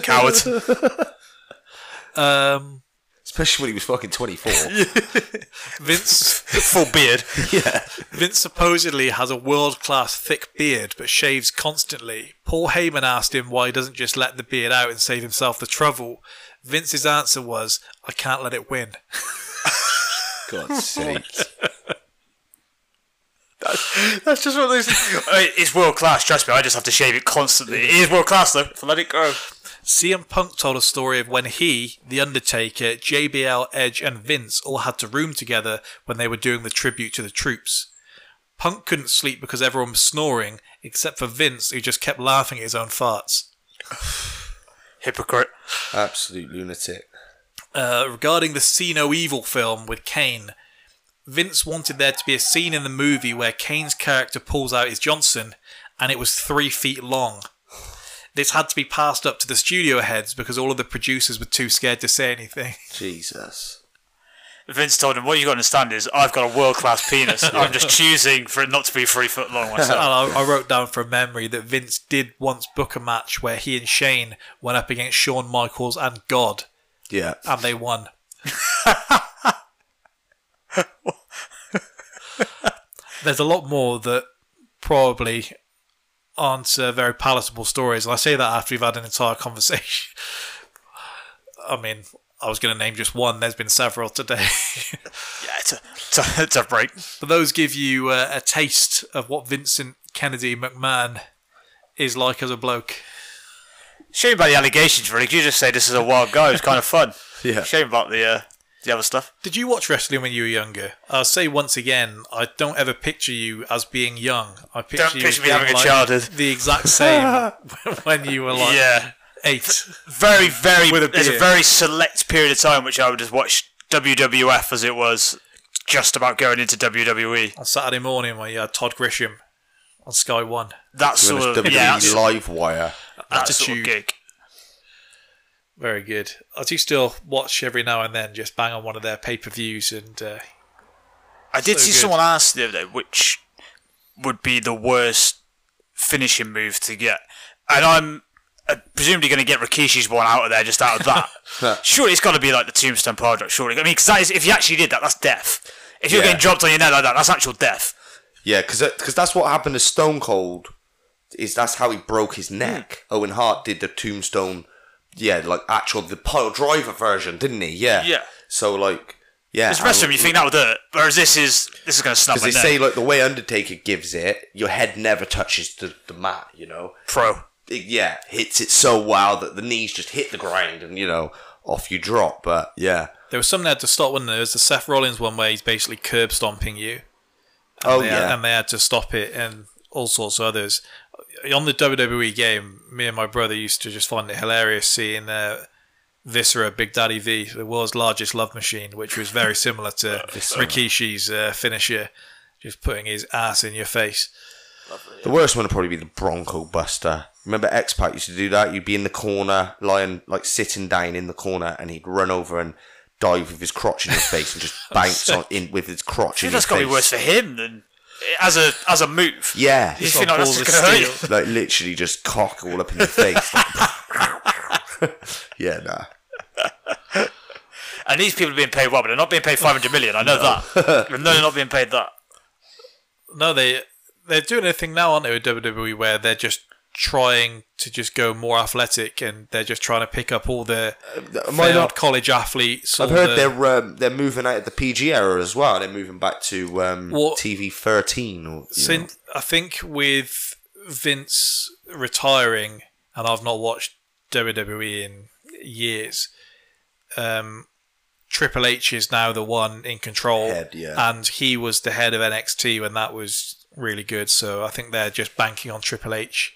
Coward. Um... Especially when he was fucking twenty-four. Vince... Full beard. Yeah. Vince supposedly has a world-class thick beard, but shaves constantly. Paul Heyman asked him why he doesn't just let the beard out and save himself the trouble. Vince's answer was, I can't let it win. God's sake. That's, that's just one of those things. I mean, it's world-class, trust me. I just have to shave it constantly. It is world-class, though. So let it go. C M Punk told a story of when he, The Undertaker, J B L, Edge and Vince all had to room together when they were doing the tribute to the troops. Punk couldn't sleep because everyone was snoring, except for Vince, who just kept laughing at his own farts. Hypocrite. Absolute lunatic. Uh, regarding the See No Evil film with Kane, Vince wanted there to be a scene in the movie where Kane's character pulls out his Johnson, and it was three feet long. This had to be passed up to the studio heads because all of the producers were too scared to say anything. Jesus. Vince told him, what you got to understand is, I've got a world-class penis. I'm just choosing for it not to be three foot long myself. I, I wrote down from memory that Vince did once book a match where he and Shane went up against Shawn Michaels and God. Yeah. And they won. There's a lot more that probably... aren't uh, very palatable stories, and I say that after we've had an entire conversation. I mean, I was going to name just one. There's been several today. Yeah, it's a, it's, a, it's a break. But those give you uh, a taste of what Vincent Kennedy McMahon is like as a bloke. Shame about the allegations, really. You just say this is a wild guy. It's kind of fun. Yeah. Shame about the uh, the other stuff. Did you watch wrestling when you were younger? I'll say once again, I don't ever picture you as being young. I picture don't you picture me having like a childhood. The exact same when you were like yeah. eight. Very, very. With a there's a very select period of time which I would just watch W W F as it was just about going into W W E. On Saturday morning, when you had Todd Grisham on Sky One. That sort of W W E yeah, live wire attitude. Sort of gig. Very good. I do still watch every now and then, just bang on one of their pay-per-views. And uh, I did so see good. someone ask the other day, which would be the worst finishing move to get. And I'm uh, presumably going to get Rikishi's one out of there just out of that. Surely it's got to be like the Tombstone Piledriver, surely. I mean, because if you actually did that, that's death. If you're yeah. getting dropped on your neck like that, that's actual death. Yeah, because because that's what happened to Stone Cold. Is that's how he broke his neck. Mm. Owen Hart did the Tombstone... Yeah, like actual the pile driver version, didn't he? Yeah. Yeah. So like, yeah. Because the rest of them, you think that would hurt, whereas this is this is going to snap. Because they say like the way Undertaker gives it, your head never touches the, the mat, you know. Pro. It, yeah, hits it so well that the knees just hit the ground, and you know, off you drop. But yeah, there was something that had to stop, wasn't there? There was the Seth Rollins one where he's basically curb stomping you. Oh yeah. Had, and they had to stop it, and all sorts of others. On the W W E game, me and my brother used to just find it hilarious seeing uh, Viscera, Big Daddy V, the world's largest love machine, which was very similar to Rikishi's uh, finisher, just putting his ass in your face. Lovely, yeah. The worst one would probably be the Bronco Buster. Remember X-Pac used to do that? You'd be in the corner, lying, like sitting down in the corner, and he'd run over and dive with his crotch in your face and just bounce on in with his crotch in your face. That's got to be worse for him than... As a as a move, yeah. You think like that's going to hurt you? Like literally just cock all up in your face. Like, yeah, nah. And these people are being paid well, but they're not being paid five hundred million. I know no. that. No, they're not being paid that. No, they they're doing a thing now, aren't they, with W W E, where they're just trying to just go more athletic, and they're just trying to pick up all the uh, failed not? college athletes. I've heard the... they're um, they're moving out of the P G era as well. They're moving back to um, well, T V thirteen. Or, since know. I think with Vince retiring, and I've not watched W W E in years, um, Triple H is now the one in control. Head, yeah. And he was the head of N X T when that was really good. So I think they're just banking on Triple H,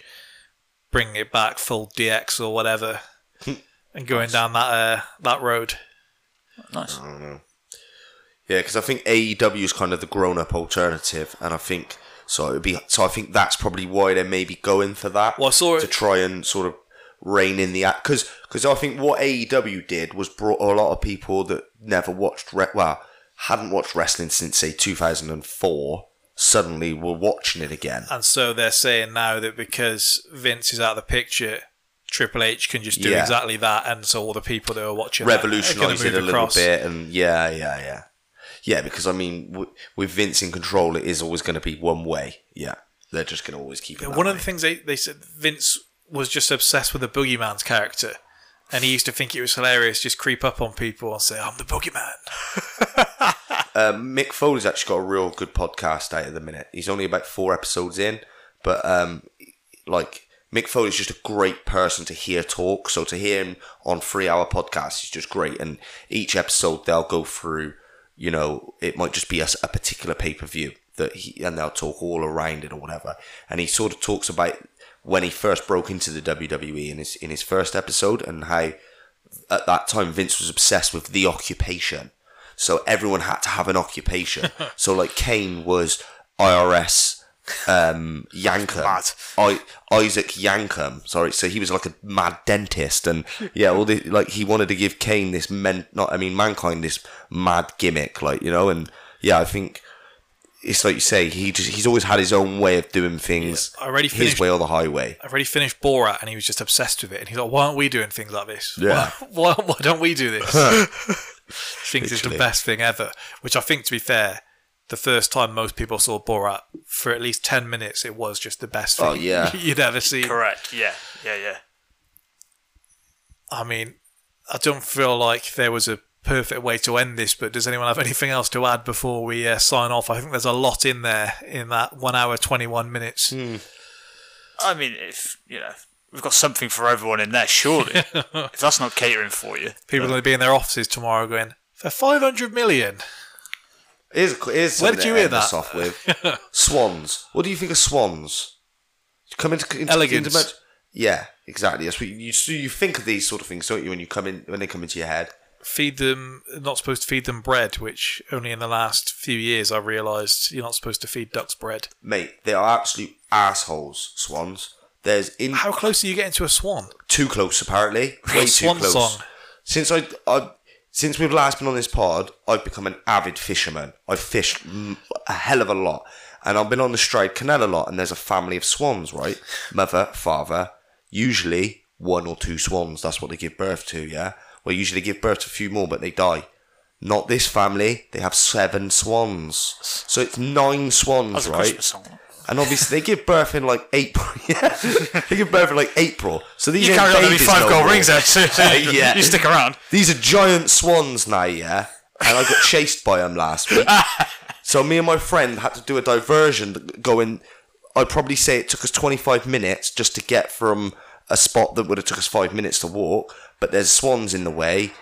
bringing it back full D X or whatever, and going nice. down that uh, that road. Nice. I don't know. Yeah, because I think A E W is kind of the grown-up alternative, and I think so. It'd be so. I think that's probably why they're maybe going for that. Well, I saw it to try and sort of rein in the act, because because I think what A E W did was brought a lot of people that never watched re- well hadn't watched wrestling since say two thousand four suddenly were watching it again. And so they're saying now that because Vince is out of the picture, Triple H can just do yeah. exactly that, and so all the people that are watching revolutionise it a little across. bit, and yeah, yeah, yeah. Yeah, because, I mean, with Vince in control, it is always going to be one way. Yeah, they're just going to always keep it that One way. of the things they, they said, Vince was just obsessed with the Boogeyman's character. And he used to think it was hilarious, just creep up on people and say, I'm the Boogeyman. um, Mick Foley's actually got a real good podcast out at the minute. He's only about four episodes in. But, um, like, Mick Foley's just a great person to hear talk. So to hear him on three-hour podcasts is just great. And each episode, they'll go through... You know, it might just be a, a particular pay-per-view that he, and they'll talk all around it or whatever. And he sort of talks about when he first broke into the W W E in his in his first episode, and how at that time Vince was obsessed with the occupation. So everyone had to have an occupation. So like Kane was I R S um, Yankum, I, Isaac Yankum. Sorry, so he was like a mad dentist, and yeah, all the like he wanted to give Kane this men, not I mean mankind this mad gimmick, like you know, and yeah, I think it's like you say, he just he's always had his own way of doing things, yeah, I already finished, his way or the highway. I've already finished Borat, and he was just obsessed with it, and he's like, why aren't we doing things like this? Yeah, why, why, why don't we do this? Things is the best thing ever, which I think, to be fair. The first time most people saw Borat, for at least ten minutes, it was just the best thing oh, yeah. you'd ever seen. Correct, yeah, yeah, yeah. I mean, I don't feel like there was a perfect way to end this, but does anyone have anything else to add before we uh, sign off? I think there's a lot in there in that one hour, twenty-one minutes. Mm. I mean, if, you know, we've got something for everyone in there, surely. If that's not catering for you. People are going to be in their offices tomorrow going, for five hundred million... Here's, here's Where did you hear that? Off with. Swans. What do you think of swans? Come into, into elegance. Into, yeah, exactly. That's what you, you you think of these sort of things, don't you? When you come in, when they come into your head, feed them. Not supposed to feed them bread, which only in the last few years I realised you're not supposed to feed ducks bread. Mate, they are absolute assholes. Swans. There's in. How close are you getting to a swan? Too close, apparently. Way swan too close. Song. Since I. I Since we've last been on this pod, I've become an avid fisherman. I've fished a hell of a lot. And I've been on the Stride Canal a lot, and there's a family of swans, right? Mother, father, usually one or two swans. That's what they give birth to, yeah? Well, usually they give birth to a few more, but they die. Not this family. They have seven swans. So it's nine swans, right? And obviously, they give birth in like April. Yeah. They give birth in like April. So these you carry on, there'll be five no gold more. rings there. So, so uh, yeah. You stick around. These are giant swans now, yeah. And I got chased by them last week. So me and my friend had to do a diversion going. I'd probably say it took us twenty-five minutes just to get from a spot that would have took us five minutes to walk. But there's swans in the way.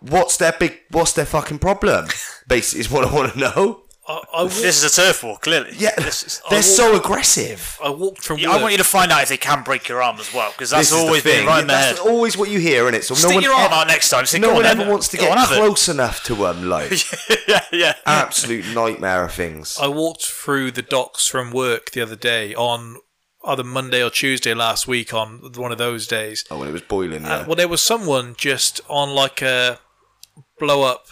What's their big? What's their fucking problem? Basically, is what I want to know. I, I walk- this is a turf war, clearly. Yeah, is, they're walk- so aggressive. I walked from. Yeah, I want you to find out if they can break your arm as well, because that's always been right in my head. That's always what you hear, isn't it? So stick no one your arm e- out next time. So no one on, ever then. wants to go get close it. enough to um, like yeah, yeah, absolute nightmare of things. I walked through the docks from work the other day on either Monday or Tuesday last week on one of those days. Oh, when it was boiling. Yeah. Uh, well, there was someone just on like a blow up.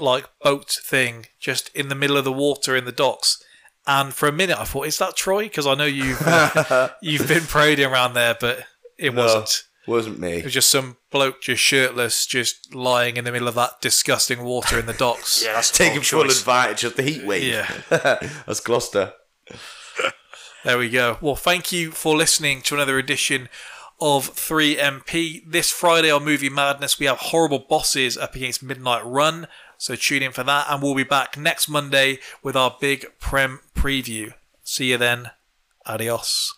like boat thing just in the middle of the water in the docks, and for a minute I thought, is that Troy? Because I know you've uh, you've been parading around there, but it no, wasn't wasn't me. It was just some bloke just shirtless just lying in the middle of that disgusting water in the docks. Yeah, that's taking full advantage of the heat wave. Yeah. That's Gloucester. There we go. Well, thank you for listening to another edition of three M P. This Friday on Movie Madness we have Horrible Bosses up against Midnight Run, so tune in for that, and we'll be back next Monday with our big Prem preview. See you then. Adios.